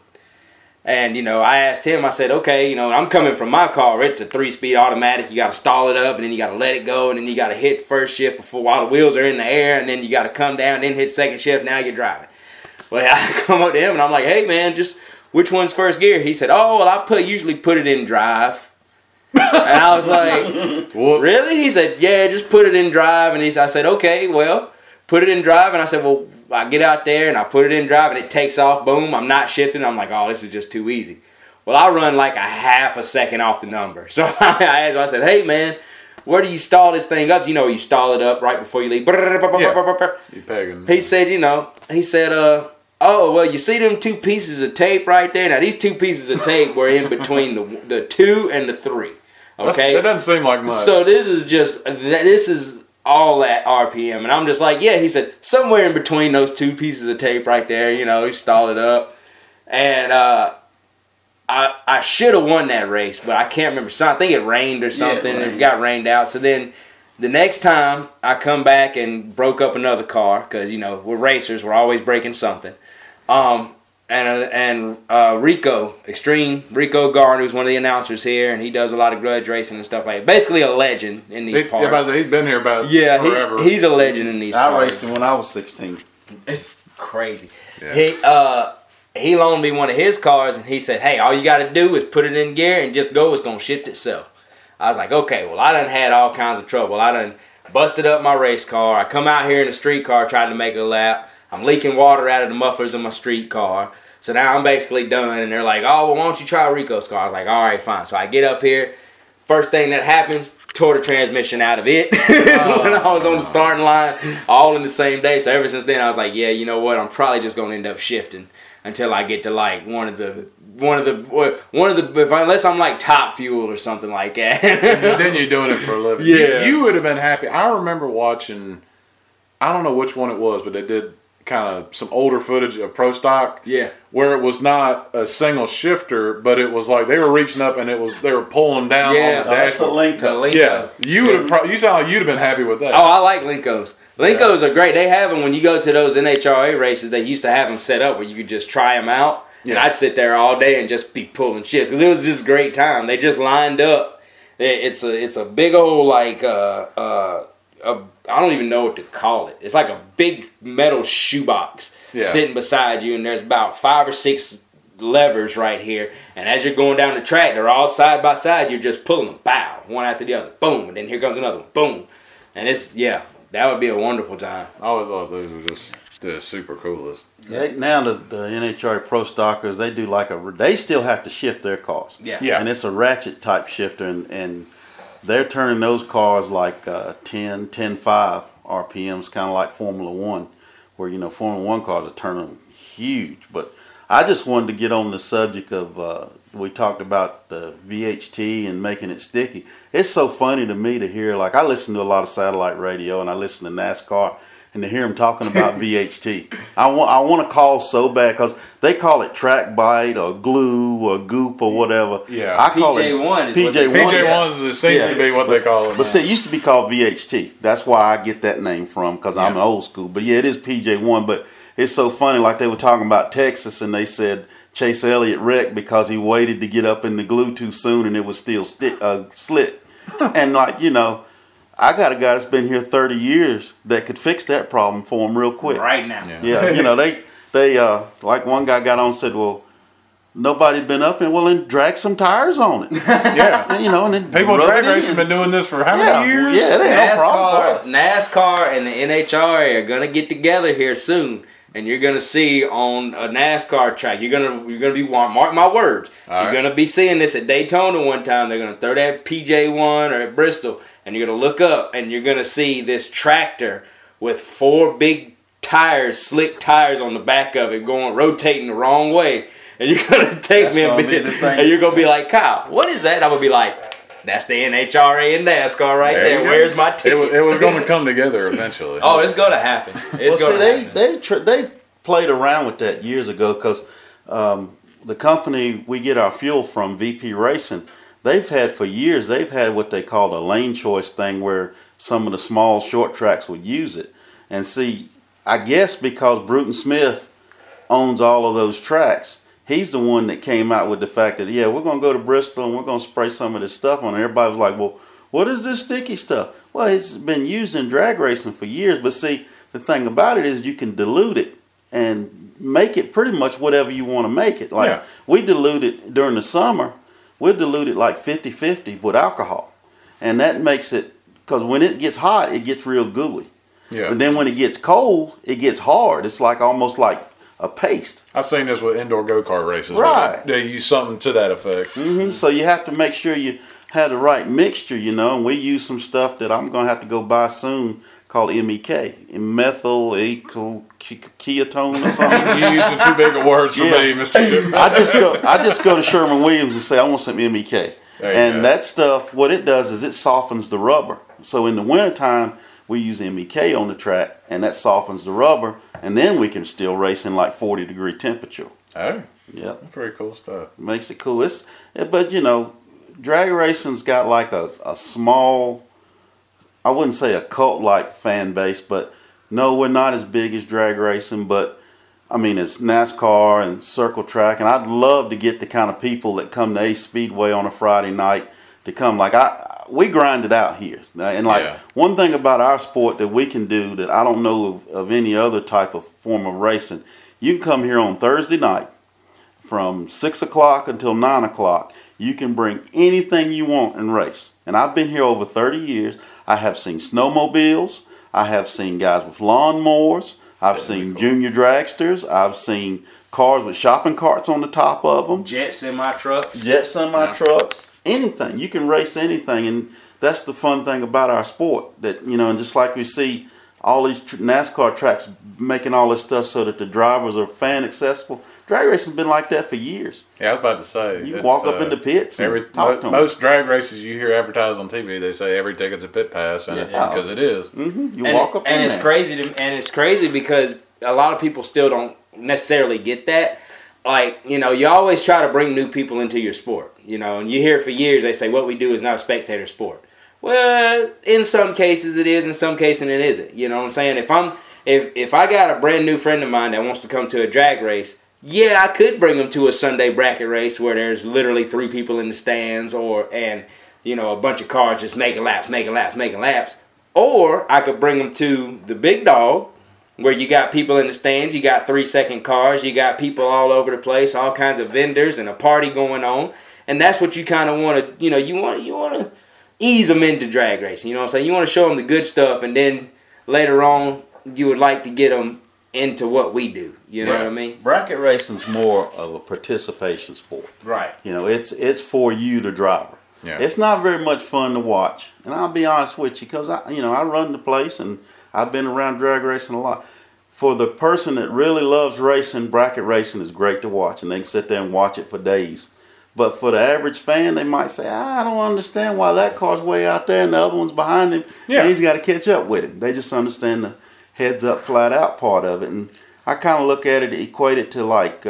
And, I asked him, I said, okay, I'm coming from my car. It's a 3-speed automatic. You got to stall it up, and then you got to let it go, and then you got to hit first shift while the wheels are in the air, and then you got to come down, then hit second shift. Now you're driving. Well, I come up to him, and I'm like, hey, man, just which one's first gear? He said, oh, well, I usually put it in drive. And I was like, really? He said, yeah, just put it in drive. And I said, okay, well, put it in drive. And I said, well, I get out there and I put it in drive and it takes off. Boom, I'm not shifting. I'm like, oh, this is just too easy. Well, I run like a half a second off the number. So I said, hey, man, where do you stall this thing up? You stall it up right before you leave. Yeah. You're pegging. He said, oh, well, you see them two pieces of tape right there? Now, these two pieces of tape were in between the 2 and the 3. Okay? That doesn't seem like much. So this is all that RPM, and I'm just like, yeah. He said somewhere in between those two pieces of tape right there, he stalled it up, and I should have won that race, but I can't remember. So I think it rained or something. Yeah, it got rained out. So then the next time I come back and broke up another car, because we're racers, we're always breaking something. Rico Extreme, Rico Garner, who's one of the announcers here, and he does a lot of grudge racing and stuff like that. Basically a legend in these parts. He's been here about forever. He's a legend in these parts. I raced him when I was 16. It's crazy. Yeah. He loaned me one of his cars, and he said, hey, all you got to do is put it in gear and just go. It's going to shift itself. I was like, okay, well, I done had all kinds of trouble. I done busted up my race car. I come out here in a street car trying to make a lap. I'm leaking water out of the mufflers of my street car. So now I'm basically done. And they're like, oh, well, why don't you try Rico's car? I was like, all right, fine. So I get up here. First thing that happens, tore the transmission out of it. When I was on the starting line, all in the same day. So ever since then, I was like, yeah, you know what? I'm probably just going to end up shifting until I get to like unless I'm like top fuel or something like that. Then you're doing it for a living. Yeah. You would have been happy. I remember watching, I don't know which one it was, but they did kind of some older footage of Pro Stock, where it was not a single shifter, but it was like they were reaching up and they were pulling down on the dashboard. That's the Linko. Yeah, you sound like you'd have been happy with that. Oh, I like Linkos. Linkos are great. They have them when you go to those NHRA races. They used to have them set up where you could just try them out, and I'd sit there all day and just be pulling shifts because it was just a great time. They just lined up. It's a big old like I don't even know what to call it. It's like a big metal shoebox sitting beside you, and there's about 5 or 6 levers right here, and as you're going down the track, they're all side by side. You're just pulling them, bow, one after the other, boom, and then here comes another one, boom, and it's that would be a wonderful time. I always thought those were just the super coolest. Yeah, now the NHRA Pro Stockers, they do like a, they still have to shift their cars. Yeah. And it's a ratchet type shifter, and they're turning those cars like 10.5 RPMs, kind of like Formula One, where Formula One cars are turning huge. But I just wanted to get on the subject of we talked about the VHT and making it sticky. It's so funny to me to hear, like, I listen to a lot of satellite radio and I listen to NASCAR. And to hear them talking about VHT, I want to call so bad because they call it track bite or glue or goop or whatever. Yeah, I call PJ1 it PJ1. PJ1 is seems to be what they call it. But see, it used to be called VHT. That's why I get that name from, because I'm old school. But yeah, it is PJ1. But it's so funny. Like, they were talking about Texas, and they said Chase Elliott wrecked because he waited to get up in the glue too soon, and it was still slit. And like I got a guy that's been here 30 years that could fix that problem for him real quick. Right now. Yeah, they like one guy got on and said, well, nobody been up and then drag some tires on it. And, and then people drag racing have been doing this for how many years? Yeah, they had no problem with us. NASCAR and the NHRA are going to get together here soon. And you're gonna see on a NASCAR track. You're gonna be, mark my words. All you're gonna be seeing this at Daytona one time. They're gonna throw that PJ1 or at Bristol, and you're gonna look up and you're gonna see this tractor with 4 big tires, slick tires on the back of it, rotating the wrong way. And you're gonna text me a bit, and you're gonna be like, Kyle, what is that? I'm gonna be like, that's the NHRA and NASCAR right there. Where's my tickets? It was going to come together eventually. Oh, it's going to happen. It's going to happen. They played around with that years ago because the company we get our fuel from, VP Racing, they've had what they called a lane choice thing where some of the small short tracks would use it. And see, I guess because Bruton Smith owns all of those tracks, he's the one that came out with the fact that, we're going to go to Bristol and we're going to spray some of this stuff on it. Everybody was like, well, what is this sticky stuff? Well, it's been used in drag racing for years. But see, the thing about it is you can dilute it and make it pretty much whatever you want to make it. Like we dilute it during the summer. We'll dilute it like 50-50 with alcohol. And that makes it, because when it gets hot, it gets real gooey. Yeah. But then when it gets cold, it gets hard. It's like almost like a paste. I've seen this with indoor go-kart races. Right. They use something to that effect. Mm-hmm. So you have to make sure you have the right mixture, and we use some stuff that I'm going to have to go buy soon called MEK, methyl ketone or something. You're using too big of words for me, Mr. Shipmon. I just go to Sherman Williams and say, I want some MEK. And that stuff, what it does is it softens the rubber. So in the wintertime, we use MEK on the track, and that softens the rubber, and then we can still race in like 40-degree temperature. Oh, yeah, pretty cool stuff. Makes it cool. But drag racing's got like a small, I wouldn't say a cult-like fan base, but no, we're not as big as drag racing. But I mean, it's NASCAR and circle track, and I'd love to get the kind of people that come to Ace Speedway on a Friday night to come. Like we grind it out here. And one thing about our sport that we can do that I don't know of any other type of form of racing, you can come here on Thursday night from 6 o'clock until 9 o'clock. You can bring anything you want and race. And I've been here over 30 years. I have seen snowmobiles. I have seen guys with lawnmowers. I've seen junior dragsters. I've seen cars with shopping carts on the top of them. Jet semi trucks. Anything. You can race anything, and that's the fun thing about our sport. That and just like we see all these NASCAR tracks making all this stuff so that the drivers are fan accessible. Drag racing's been like that for years. Yeah, I was about to say. You walk up in the pits. Most drag races you hear advertised on TV, they say every ticket's a pit pass, and because it is. Mm-hmm. You walk up, and it's crazy because a lot of people still don't necessarily get that. Like, you always try to bring new people into your sport, and you hear for years they say what we do is not a spectator sport. Well, in some cases it is, in some cases it isn't. You know what I'm saying? If I got a brand new friend of mine that wants to come to a drag race, I could bring them to a Sunday bracket race where there's literally 3 people in the stands, or a bunch of cars just making laps. Or I could bring them to the big dog, where you got people in the stands, you got 3-second cars, you got people all over the place, all kinds of vendors and a party going on. And that's what you kind of want to, you want to ease them into drag racing. You know what I'm saying? You want to show them the good stuff, and then later on you would like to get them into what we do. You know what I mean? Bracket racing's more of a participation sport. Right. You know, it's for you, the driver. Yeah. It's not very much fun to watch, and I'll be honest with you, because I run the place and I've been around drag racing a lot. For the person that really loves racing, bracket racing is great to watch, and they can sit there and watch it for days. But for the average fan, they might say, I don't understand why that car's way out there and the other one's behind him. Yeah. And he's got to catch up with him. They just understand the heads up, flat out part of it. And I kind of look at it, equate it to like,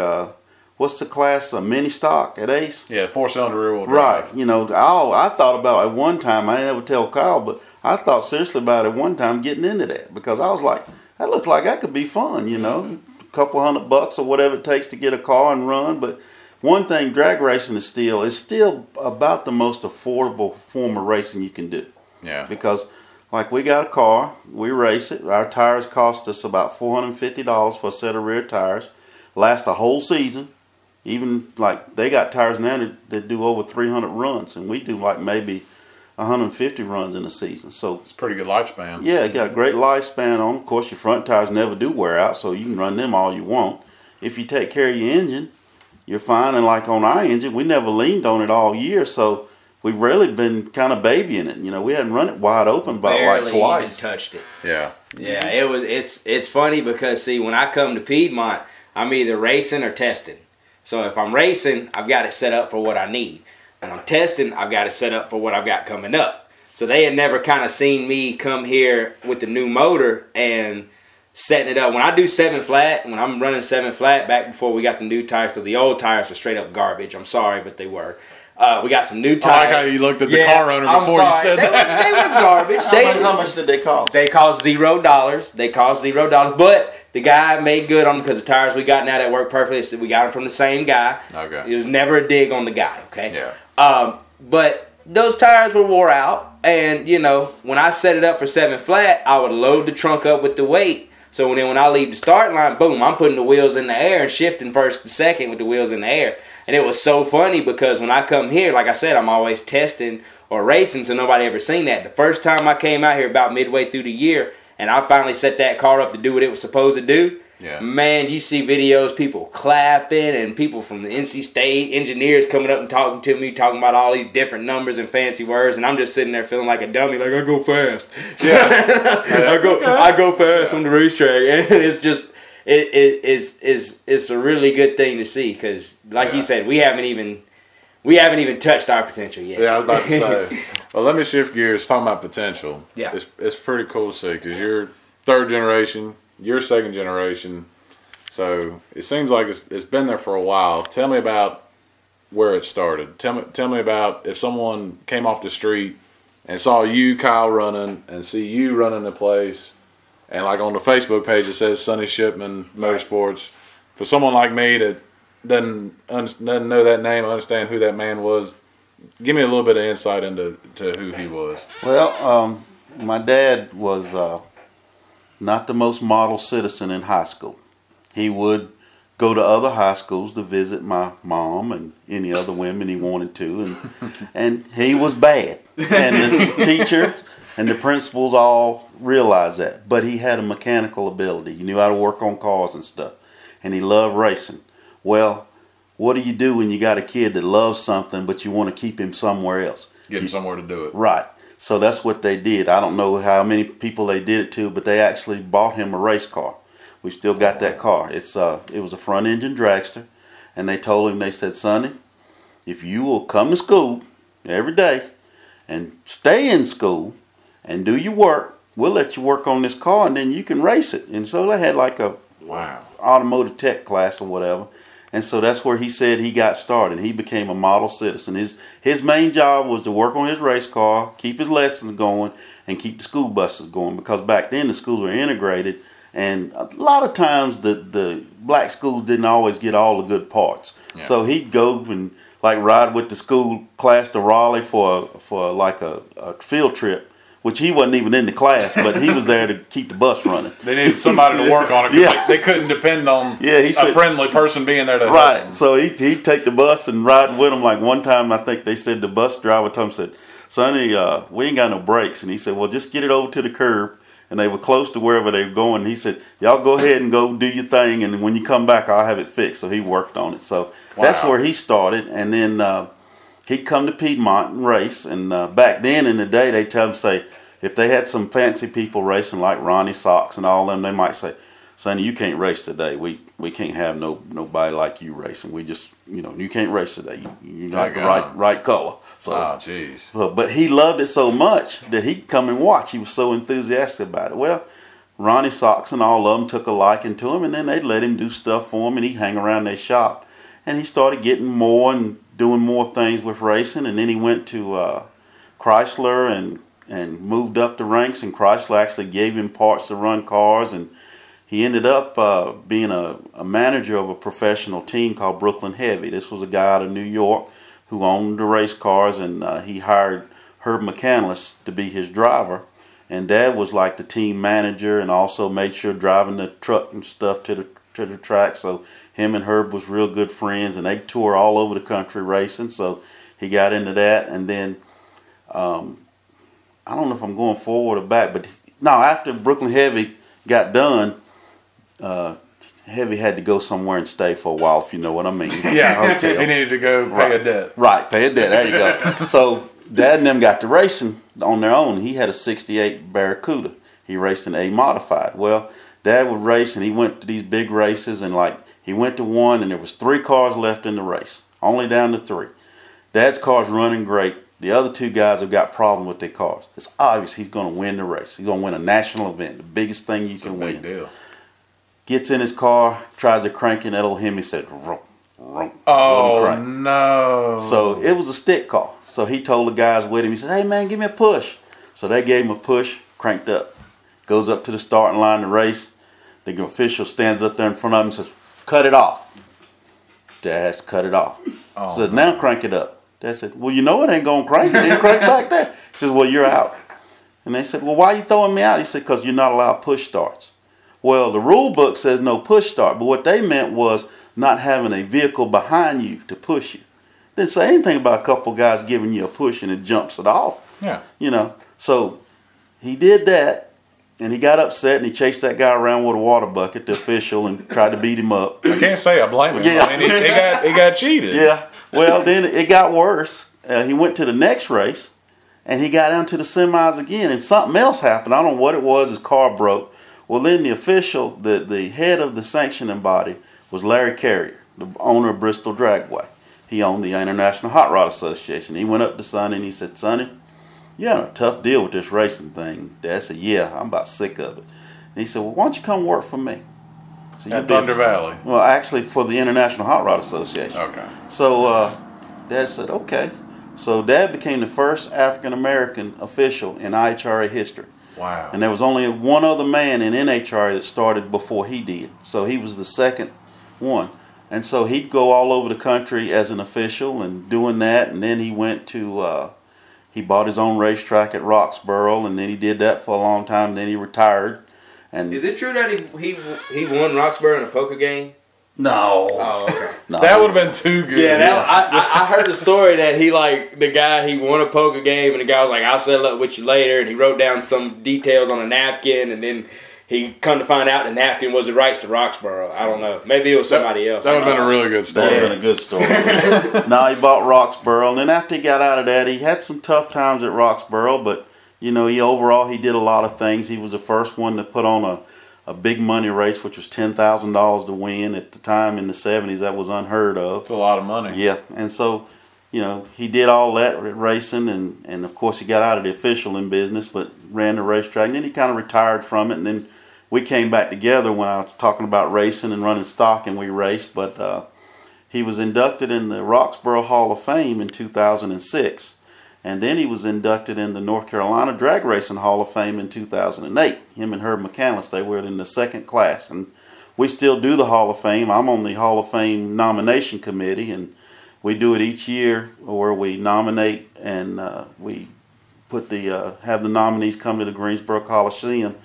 what's the class, a mini stock at Ace? Yeah, 4-cylinder rear-wheel drive. Right. You know, I thought about it one time. I didn't ever tell Kyle, but I thought seriously about it one time getting into that, because I was like, that looks like that could be fun, you know, a couple $100 or whatever it takes to get a car and run. But one thing, drag racing is still about the most affordable form of racing you can do. Yeah. Because, like, we got a car, we race it. Our tires cost us about $450 for a set of rear tires. Last a whole season. Even, like, they got tires now that do over 300 runs, and we do, like, maybe 150 runs in a season. So it's a pretty good lifespan. Yeah, it got a great lifespan on. Of course, your front tires never do wear out, so you can run them all you want. If you take care of your engine, you're fine. And like on our engine, we never leaned on it all year, so we've really been kind of babying it. You know, we hadn't run it wide open but like twice. Even touched it. Yeah. Yeah, it was. It's funny because, see, when I come to Piedmont, I'm either racing or testing. So if I'm racing, I've got it set up for what I need. When I'm testing, I've got it set up for what I've got coming up. So they had never kind of seen me come here with the new motor and setting it up. When I do 7 flat, when I'm running 7 flat, back before we got the new tires, because the old tires were straight up garbage. I'm sorry, but they were. We got some new tires. I like how you looked at the car owner before you said that. They were garbage. How much did they cost? They cost $0. They cost $0. But the guy made good on them, because the tires we got now that work perfectly, we got them from the same guy. Okay. It was never a dig on the guy. Okay. Yeah. But those tires were wore out, and when I set it up for 7 flat, I would load the trunk up with the weight. So then when I leave the start line, boom, I'm putting the wheels in the air and shifting first to second with the wheels in the air. And it was so funny because when I come here, like I said, I'm always testing or racing, so nobody ever seen that. The first time I came out here about midway through the year and I finally set that car up to do what it was supposed to do, man, you see videos, people clapping, and people from the NC State, engineers coming up and talking to me, talking about all these different numbers and fancy words, and I'm just sitting there feeling like a dummy, like, I go fast. Yeah. I go fast on the racetrack. And it's just, it's a really good thing to see, because, like you said, we haven't even touched our potential yet. Yeah, I was about to say. Well, let me shift gears, talking about potential. Yeah. It's pretty cool to see, because you're third generation. You're second generation, so it seems like it's been there for a while. Tell me about where it started. Tell me about if someone came off the street and saw you, Kyle, running, and see you running the place, and like on the Facebook page it says Sonny Shipmon Motorsports. For someone like me that doesn't know that name, understand who that man was, give me a little bit of insight into who he was. Well, my dad was... not the most model citizen in high school. He would go to other high schools to visit my mom and any other women he wanted to, and he was bad. And the teacher and the principals all realized that. But he had a mechanical ability. He knew how to work on cars and stuff, and he loved racing. Well, what do you do when you got a kid that loves something but you want to keep him somewhere else? Get him somewhere to do it. Right. So that's what they did. I don't know how many people they did it to, but they actually bought him a race car. We've still got that car. It was a front engine dragster, and they told him, they said, Sonny, if you will come to school every day and stay in school and do your work, we'll let you work on this car, and then you can race it. And so they had like a automotive tech class or whatever. And so that's where he said he got started. He became a model citizen. His main job was to work on his race car, keep his lessons going, and keep the school buses going, because back then the schools were integrated, and a lot of times the black schools didn't always get all the good parts. Yeah. So he'd go and like ride with the school class to Raleigh for like a field trip which he wasn't even in the class, but he was there to keep the bus running. They needed somebody to work on it because they couldn't depend on a friendly person being there to help them. So he'd take the bus and ride with them. Like one time, I think they said the bus driver told him, said, Sonny, we ain't got no brakes. And he said, well, just get it over to the curb. And they were close to wherever they were going. And he said, y'all go ahead and go do your thing, and when you come back, I'll have it fixed. So he worked on it. So that's where he started. And then he'd come to Piedmont and race. And back then in the day, they tell him, say, if they had some fancy people racing like Ronnie Sox and all them, they might say, Sonny, you can't race today. We can't have nobody like you racing. We just, you can't race today. You're not the right color. So, jeez. But he loved it so much that he'd come and watch. He was so enthusiastic about it. Well, Ronnie Sox and all of them took a liking to him, and then they'd let him do stuff for him, and he'd hang around their shop. And he started getting more and doing more things with racing, and then he went to Chrysler and moved up the ranks, and Chrysler actually gave him parts to run cars, and he ended up being a manager of a professional team called Brooklyn Heavy. This was a guy out of New York who owned the race cars, and he hired Herb McCandless to be his driver. And Dad was like the team manager and also made sure driving the truck and stuff to the track. So him and Herb was real good friends, and they toured all over the country racing. So he got into that. And then I don't know if I'm going forward or back, but no, after Brooklyn Heavy got done, Heavy had to go somewhere and stay for a while, if you know what I mean. Yeah, he needed to go pay a debt. Right, pay a debt. There you go. So Dad and them got to racing on their own. He had a 68 Barracuda. He raced an A modified. Well, Dad would race, and he went to these big races, and like he went to one, and there was 3 cars left in the race, only down to 3. Dad's car's running great. The other 2 guys have got problem with their cars. It's obvious he's going to win the race. He's going to win a national event, the biggest thing you can win. It's a big deal. Gets in his car, tries to crank it, that old Hemi said, rump, rump. Oh, no. So it was a stick car. So he told the guys with him, he said, hey, man, give me a push. So they gave him a push, cranked up. Goes up to the starting line of the race. The official stands up there in front of him and says, cut it off. Dad has to cut it off. Oh, says, now crank it up. Dad said, well, you know it ain't going to crank. It ain't crank back there. He says, well, you're out. And they said, well, why are you throwing me out? He said, because you're not allowed push starts. Well, the rule book says no push start, but what they meant was not having a vehicle behind you to push you. Didn't say anything about a couple guys giving you a push and it jumps it off. Yeah. So he did that, and he got upset, and he chased that guy around with a water bucket, the official, and tried to beat him up. I can't say I blame him. Yeah. I mean, he got cheated. Yeah. Well, then it got worse. He went to the next race, and he got down to the semis again, and something else happened. I don't know what it was. His car broke. Well, then the official, the head of the sanctioning body was Larry Carrier, the owner of Bristol Dragway. He owned the International Hot Rod Association. He went up to Sonny and he said, Sonny, you're in a tough deal with this racing thing. Dad said, yeah, I'm about sick of it. And he said, well, why don't you come work for me? So at Thunder Valley? Well, actually for the International Hot Rod Association. Okay. So Dad said, okay. So Dad became the first African-American official in IHRA history. Wow. And there was only one other man in NHRA that started before he did. So he was the second one. And so he'd go all over the country as an official and doing that. And then he went to, he bought his own racetrack at Roxborough. And then he did that for a long time. Then he retired. And is it true that he won Roxborough in a poker game? No. Oh, okay. No. That would have been too good. Yeah, I heard the story that the guy won a poker game, and the guy was like, I'll settle up with you later, and he wrote down some details on a napkin, and then he come to find out the napkin was the rights to Roxborough. I don't know. Maybe it was somebody else. That would have been a really good story. That would have been a good story. No, he bought Roxborough, and then after he got out of that, he had some tough times at Roxborough, but overall he did a lot of things. He was the first one to put on a big money race, which was $10,000 to win at the time in the 70s. That was unheard of. It's a lot of money. Yeah, and so he did all that racing, and of course he got out of the officialing business, but ran the racetrack, and then he kind of retired from it. And then we came back together when I was talking about racing and running stock, and we raced. But he was inducted in the Roxborough Hall of Fame in 2006, and then he was inducted in the North Carolina Drag Racing Hall of Fame in 2008. Him and Herb McCandless, they were in the second class. And we still do the Hall of Fame. I'm on the Hall of Fame nomination committee, and we do it each year where we nominate and we put the have the nominees come to the Greensboro Coliseum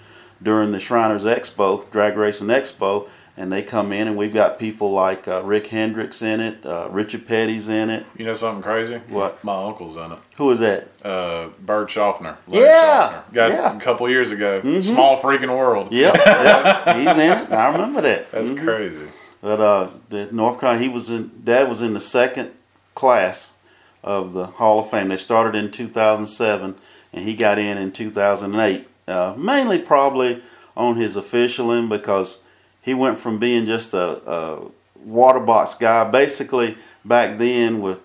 during the Shriners Expo, Drag Racing Expo, and they come in, and we've got people like Rick Hendricks in it, Richard Petty's in it. You know something crazy? What? My uncle's in it. Who is that? Bird Schaffner. Yeah. Schaffner. Got yeah. a couple years ago. Mm-hmm. Small freaking world. Yep. Yep. He's in it. I remember that. That's mm-hmm. crazy. But the North Carolina, he was in. Dad was in the second class of the Hall of Fame. They started in 2007, and he got in 2008. Mainly probably on his officialing, because he went from being just a water box guy. Basically, back then with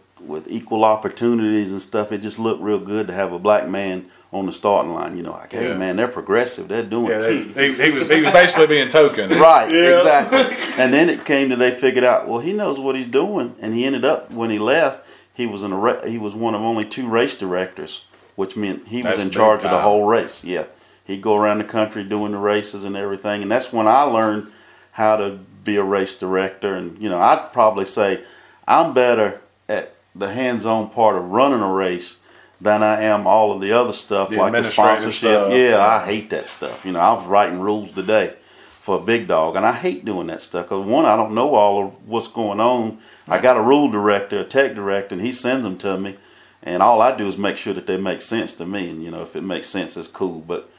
equal opportunities and stuff, it just looked real good to have a black man on the starting line. You know, like, hey, yeah. man, they're progressive. They're doing it. Yeah, he was basically being token. Right, yeah. exactly. And then it came to they figured out, well, he knows what he's doing. And he ended up, when he left, he was one of only two race directors, which meant he was in charge of the whole race. Yeah. He'd go around the country doing the races and everything, and that's when I learned how to be a race director. And you know, I'd probably say I'm better at the hands-on part of running a race than I am all of the other stuff, like the sponsorship stuff. Yeah, I hate that stuff. You know, I was writing rules today for a big dog, and I hate doing that stuff because, one, I don't know all of what's going on. I got a rule director, a tech director, and he sends them to me, and all I do is make sure that they make sense to me. And you know, if it makes sense, it's cool. But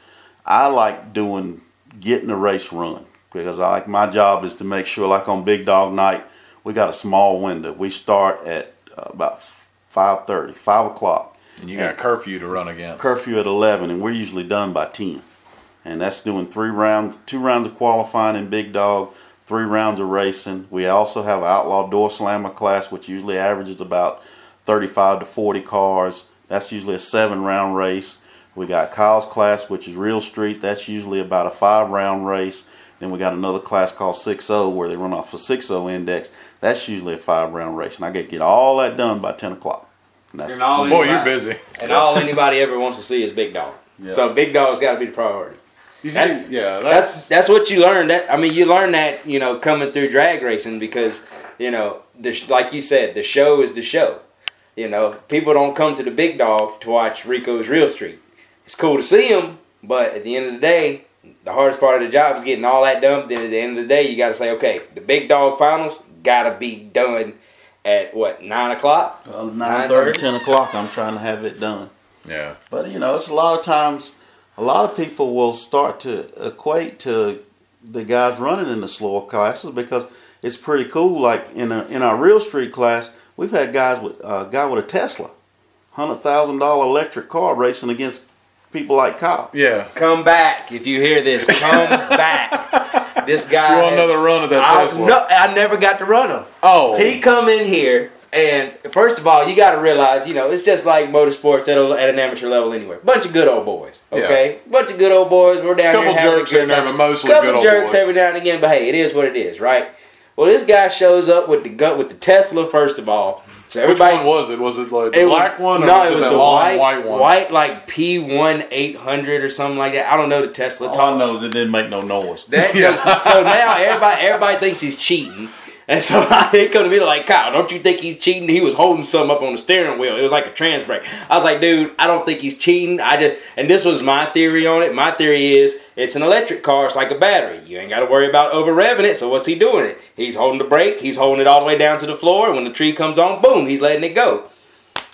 I like getting a race run, because I like, my job is to make sure, like on Big Dog Night, we got a small window. We start at about 5:30, 5 o'clock. And you got curfew to run against. Curfew at 11, and we're usually done by 10. And that's doing two rounds of qualifying in Big Dog, 3 rounds of racing. We also have an Outlaw Door Slammer class, which usually averages about 35 to 40 cars. That's usually a 7-round race. We got Kyle's class, which is Real Street. That's usually about a 5-round race. Then we got another class called 6-0, where they run off a 6-0 index. That's usually a 5-round race. And I got to get all that done by 10 o'clock. Boy, you're busy. And all anybody ever wants to see is Big Dog. Yeah. So Big Dog's got to be the priority. That's what you learn. That, I mean, you learn that, you know, coming through drag racing, because, you know, like you said, the show is the show. You know, people don't come to the Big Dog to watch Rico's Real Street. It's cool to see them, but at the end of the day, the hardest part of the job is getting all that done. Then at the end of the day, you got to say, okay, the Big Dog Finals got to be done at, what, 9 o'clock? 9:30, 10 o'clock, I'm trying to have it done. Yeah. But, you know, it's a lot of times, a lot of people will start to equate to the guys running in the slower classes, because it's pretty cool. Like in our Real Street class, we've had a guy with a Tesla, $100,000 electric car, racing against people like Kyle. Yeah. Come back if you hear this. Come back. This guy. You want another run of that Tesla? No, I never got to run him. Oh. He come in here, and first of all, you got to realize, you know, it's just like motorsports at an amateur level anywhere. Bunch of good old boys. Okay. Yeah. Bunch of good old boys. We're down here having a good time. Couple jerks in there, but mostly good old boys. Couple jerks every now and again, but hey, it is what it is, right? Well, this guy shows up with the Tesla first of all. So which one was it? Was it like the black one? Or no, it was the white one. White, like P1800 or something like that. I don't know the Tesla. All I know is it didn't make no noise. So now everybody thinks he's cheating. And so they come to me like, Kyle, don't you think he's cheating? He was holding something up on the steering wheel. It was like a trans brake. I was like, dude, I don't think he's cheating. And this was my theory on it. My theory is it's an electric car. It's like a battery. You ain't got to worry about over-revving it. So what's he doing it? He's holding the brake. He's holding it all the way down to the floor. And when the tree comes on, boom, he's letting it go.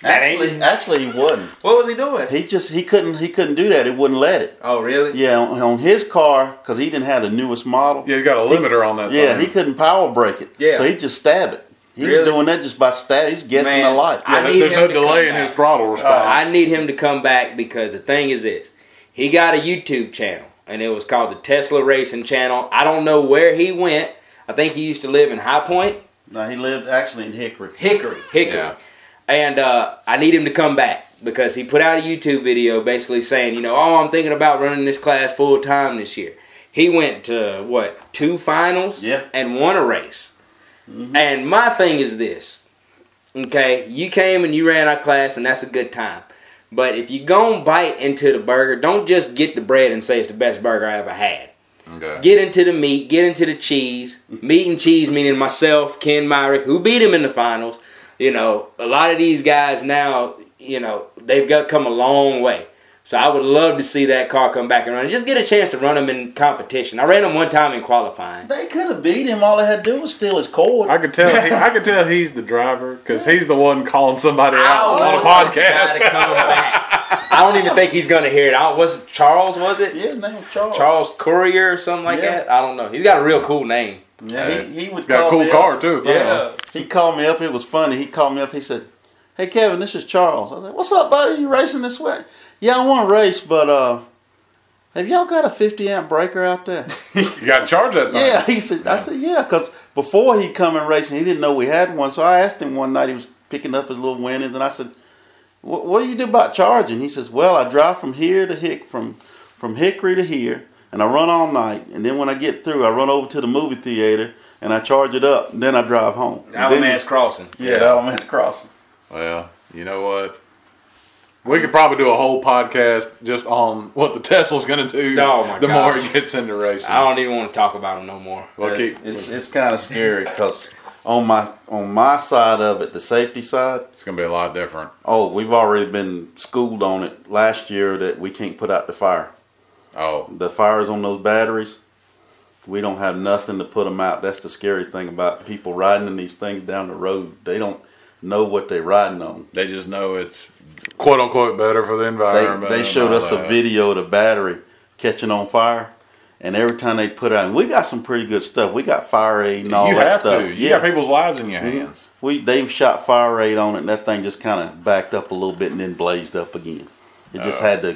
Actually, he wasn't. What was he doing? He couldn't do that. It wouldn't let it. Oh, really? Yeah, on his car, because he didn't have the newest model. Yeah, he's got a limiter on that. Yeah, thing. He couldn't power brake it. Yeah. So he just stabbed it. He was doing that just by stabbing. He's guessing a lot. Yeah, there's no delay in his throttle response. I need him to come back, because the thing is this. He got a YouTube channel, and it was called the Tesla Racing Channel. I don't know where he went. I think he used to live in High Point. No, he lived actually in Hickory. Hickory. Yeah. And I need him to come back, because he put out a YouTube video basically saying, you know, oh, I'm thinking about running this class full time this year. He went to, what, 2 finals? Yeah. And won a race. Mm-hmm. And my thing is this, okay, you came and you ran our class, and that's a good time. But if you go bite into the burger, don't just get the bread and say it's the best burger I ever had. Okay. Get into the meat, get into the cheese. Meat and cheese meaning myself, Ken Myrick, who beat him in the finals. You know, a lot of these guys now, you know, they've come a long way. So I would love to see that car come back and run. Just get a chance to run them in competition. I ran them one time in qualifying. They could have beat him. All they had to do was steal his cord. I could tell. I could tell he's the driver because he's the one calling somebody out on a podcast. To come back. I don't even think he's going to hear it. Was it Charles? Was it? Yeah, his name was Charles. Charles Courier or something like that. I don't know. He's got a real cool name. Yeah, he would. Got call a cool car up. Too. Yeah. He called me up. It was funny. He called me up. He said, "Hey Kevin, this is Charles." I was like, "What's up, buddy? You racing this way?" "Yeah, I want to race, but have y'all got a 50-amp breaker out there?" You got to charge that thing. Yeah, he said. Yeah. I said, "Yeah," because before he'd come and race, and he didn't know we had one. So I asked him one night. He was picking up his little winnings, and I said, "What do you do about charging?" He says, "Well, I drive from here to from Hickory to here, and I run all night, and then when I get through, I run over to the movie theater and I charge it up, and then I drive home." Alamance Crossing. Yeah, Alamance Crossing. Well, you know what? We could probably do a whole podcast just on what the Tesla's going to do more it gets into racing. I don't even want to talk about them no more. Well, it's kind of scary because on my side of it, the safety side, it's going to be a lot different. Oh, we've already been schooled on it last year that we can't put out the fire. Oh. The fires on those batteries, we don't have nothing to put them out. That's the scary thing about people riding in these things down the road. They don't know what they're riding on. They just know it's quote unquote better for the environment. They showed us a video of the battery catching on fire, and every time they put out, and we got some pretty good stuff. We got fire aid and all that stuff. You got people's lives in your hands. They've shot fire aid on it, and that thing just kind of backed up a little bit and then blazed up again. It just had to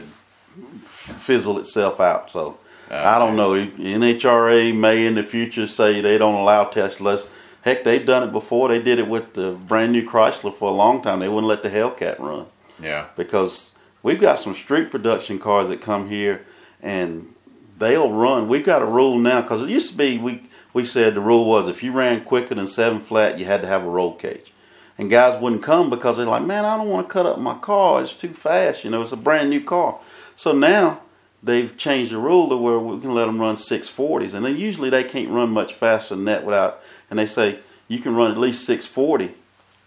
fizzle itself out. So I don't know. NHRA may in the future say they don't allow Teslas. Heck, they've done it before. They did it with the brand new Chrysler for a long time. They wouldn't let the Hellcat run. Yeah. Because we've got some street production cars that come here, and they'll run. We've got a rule now, because it used to be we said the rule was if you ran quicker than 7 flat, you had to have a roll cage. And guys wouldn't come because they're like, man, I don't want to cut up my car. It's too fast. You know, it's a brand new car. So now they've changed the rule to where we can let them run 640s. And then usually they can't run much faster than that without, and they say you can run at least 640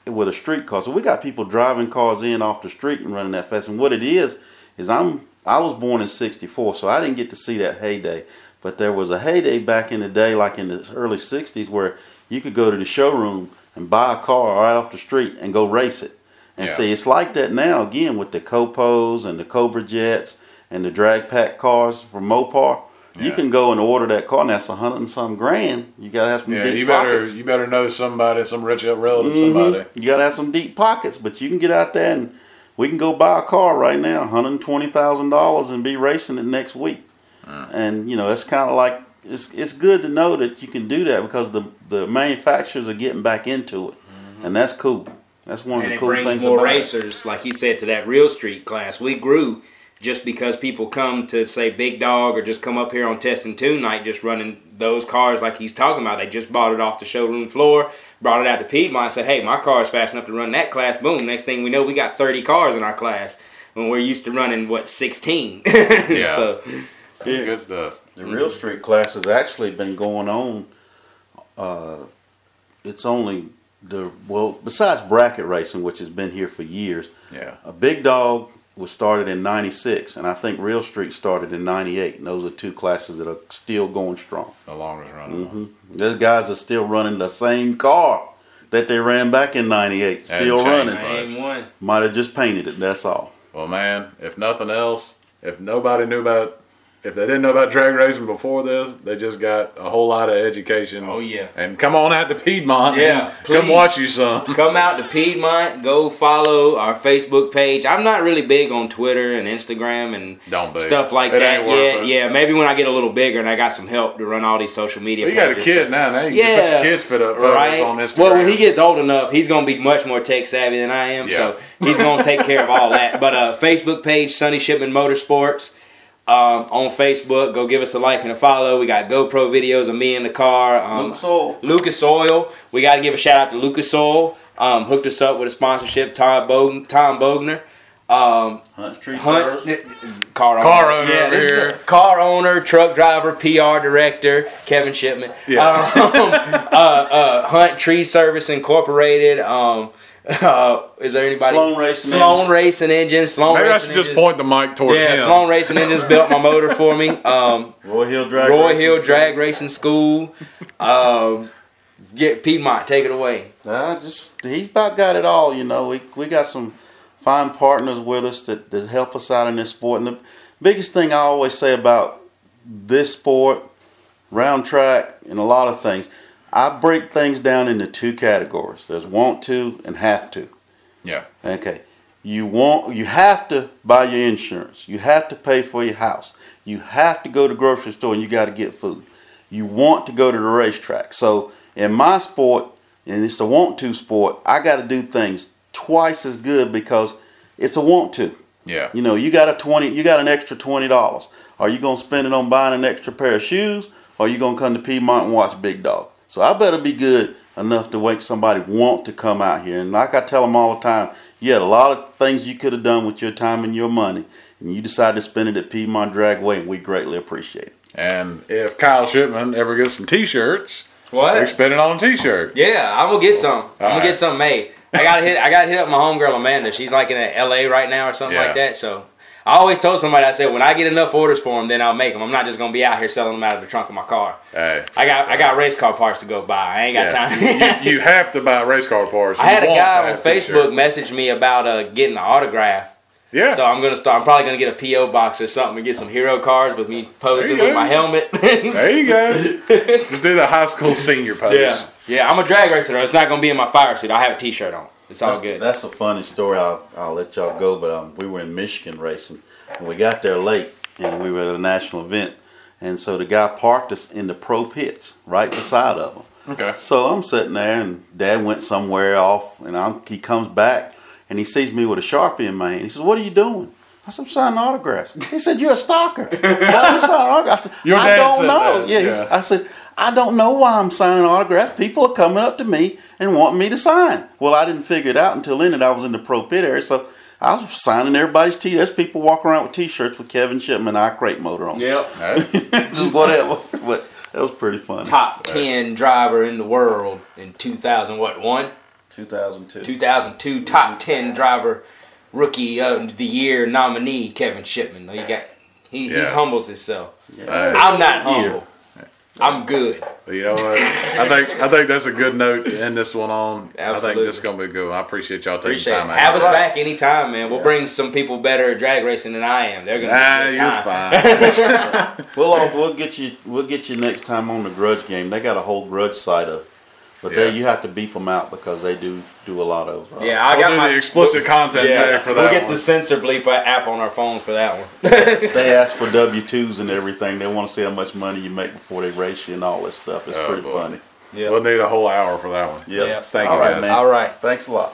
with a street car. So we got people driving cars in off the street and running that fast. And what it is I was born in 1964, so I didn't get to see that heyday. But there was a heyday back in the day, like in the early 1960s, where you could go to the showroom and buy a car right off the street and go race it. And see, it's like that now, again, with the Copos and the Cobra Jets and the drag pack cars from Mopar. You can go and order that car, and that's $100 and some grand. You gotta have some deep pockets. You better know somebody, some rich relative, somebody. You gotta have some deep pockets, but you can get out there and we can go buy a car right now, $120,000, and be racing it next week. And you know, it's kind of like it's good to know that you can do that because the manufacturers are getting back into it, and that's cool. That's one of the cool things about it. And it brings more racers, like he said, to that real street class. We grew. Just because people come to, say, Big Dog or just come up here on Test and Tune Night just running those cars like he's talking about. They just bought it off the showroom floor, brought it out to Piedmont, said, hey, my car's fast enough to run that class. Boom, next thing we know, we got 30 cars in our class when we're used to running, 16? Yeah. So, good stuff. The real street class has actually been going on. It's only, besides bracket racing, which has been here for years, a Big Dog was started in 1996, and I think Real Street started in 1998, and those are two classes that are still going strong. The longest running. Those guys are still running the same car that they ran back in 1998, still running. Might have just painted it, that's all. Well, man, if nothing else, if nobody knew about, if they didn't know about drag racing before this, they just got a whole lot of education. Oh, yeah. And come on out to Piedmont. Yeah. Come watch you some. Come out to Piedmont. Go follow our Facebook page. I'm not really big on Twitter and Instagram and stuff like that. Yeah, maybe when I get a little bigger and I got some help to run all these social media pages. You got a kid now. Now you can put your kids' fit up on Instagram. Well, when he gets old enough, he's going to be much more tech savvy than I am. Yeah. So he's going to take care of all that. But Facebook page, Sonny Shipmon Motorsports. On Facebook, go give us a like and a follow. We got GoPro videos of me in the car. Lucas Oil. We got to give a shout out to Lucas Oil. Hooked us up with a sponsorship. Tom Bogner. Car owner over here. Car owner, truck driver, PR director, Kevin Shipmon. Hunt Tree Service Incorporated. Is there anybody? Sloan Racing Engines. Maybe I should just point the mic toward him. Yeah, Sloan Racing Engines built my motor for me. Roy Hill Drag Racing School. Piedmont, take it away. He's about got it all, you know. We got some fine partners with us that help us out in this sport. And the biggest thing I always say about this sport, round track, and a lot of things, I break things down into two categories. There's want to and have to. Yeah. Okay. You have to buy your insurance. You have to pay for your house. You have to go to the grocery store and you got to get food. You want to go to the racetrack. So in my sport, and it's a want to sport, I got to do things twice as good because it's a want to. Yeah. You know, you got an extra $20. Are you gonna spend it on buying an extra pair of shoes, or are you gonna come to Piedmont and watch Big Dog? So I better be good enough to make somebody want to come out here. And like I tell them all the time, you had a lot of things you could have done with your time and your money, and you decided to spend it at Piedmont Dragway, and we greatly appreciate it. And if Kyle Shipmon ever gets some T-shirts, they're spending on a T-shirt. Yeah, I'm gonna get some. I'm gonna get some made. I gotta hit up my homegirl Amanda. She's like in LA right now or something like that. So I always told somebody, I said, when I get enough orders for them, then I'll make them. I'm not just gonna be out here selling them out of the trunk of my car. Hey, I got race car parts to go buy. I ain't got time. You have to buy race car parts. I had a guy on Facebook message me about getting an autograph. Yeah. So I'm gonna start. I'm probably gonna get a PO box or something and get some hero cards with me posing with my helmet. There you go. Just do the high school senior pose. Yeah. Yeah. I'm a drag racer. It's not gonna be in my fire suit. I have a T-shirt on. It's all good. That's a funny story. I'll let y'all go. But we were in Michigan racing, and we got there late, and we were at a national event, and so the guy parked us in the pro pits right beside of him. Okay. So I'm sitting there, and Dad went somewhere off, and he comes back. And he sees me with a Sharpie in my hand. He says, "What are you doing?" I said, "I'm signing autographs." He said, "You're a stalker." "I'm signing autographs." I said, "I don't know." Yeah. I said, "I don't know why I'm signing autographs. People are coming up to me and wanting me to sign." Well, I didn't figure it out until then. I was in the pro pit area, so I was signing everybody's T-shirts. There's people walking around with T-shirts with Kevin Shipmon and I crate motor on. Yep. Just whatever. But that was pretty funny. Top 10 driver in the world in 2001. 2002 top 10 driver, rookie of the year nominee Kevin Shipmon. He humbles himself. Yeah. I'm not humble. I'm good. You know what? I think that's a good note to end this one on. Absolutely. I think this is gonna be good. I appreciate y'all taking time out. Have us back anytime, man. We'll bring some people better at drag racing than I am. They're gonna be time. You're fine. we'll get you next time on the Grudge Game. They got a whole Grudge side of. But you have to beep them out because they do a lot of. I got the explicit content tag for that. We'll get the censor bleep app on our phones for that one. They ask for W-2s and everything. They want to see how much money you make before they race you and all this stuff. It's pretty funny. Yep. We'll need a whole hour for that one. Yeah. Yep. Thank you, guys. All right. Thanks a lot.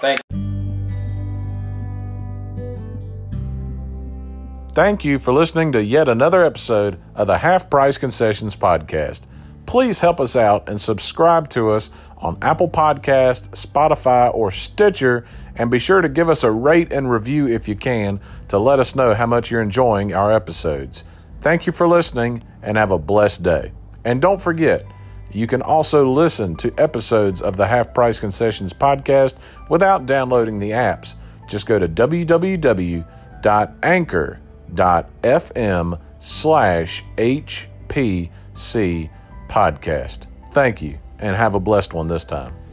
Thank you for listening to yet another episode of the Half Price Concessions Podcast. Please help us out and subscribe to us on Apple Podcasts, Spotify, or Stitcher, and be sure to give us a rate and review if you can to let us know how much you're enjoying our episodes. Thank you for listening and have a blessed day. And don't forget, you can also listen to episodes of the Half Price Concessions Podcast without downloading the apps. Just go to www.anchor.fm/HPC Podcast. Thank you, and have a blessed one this time.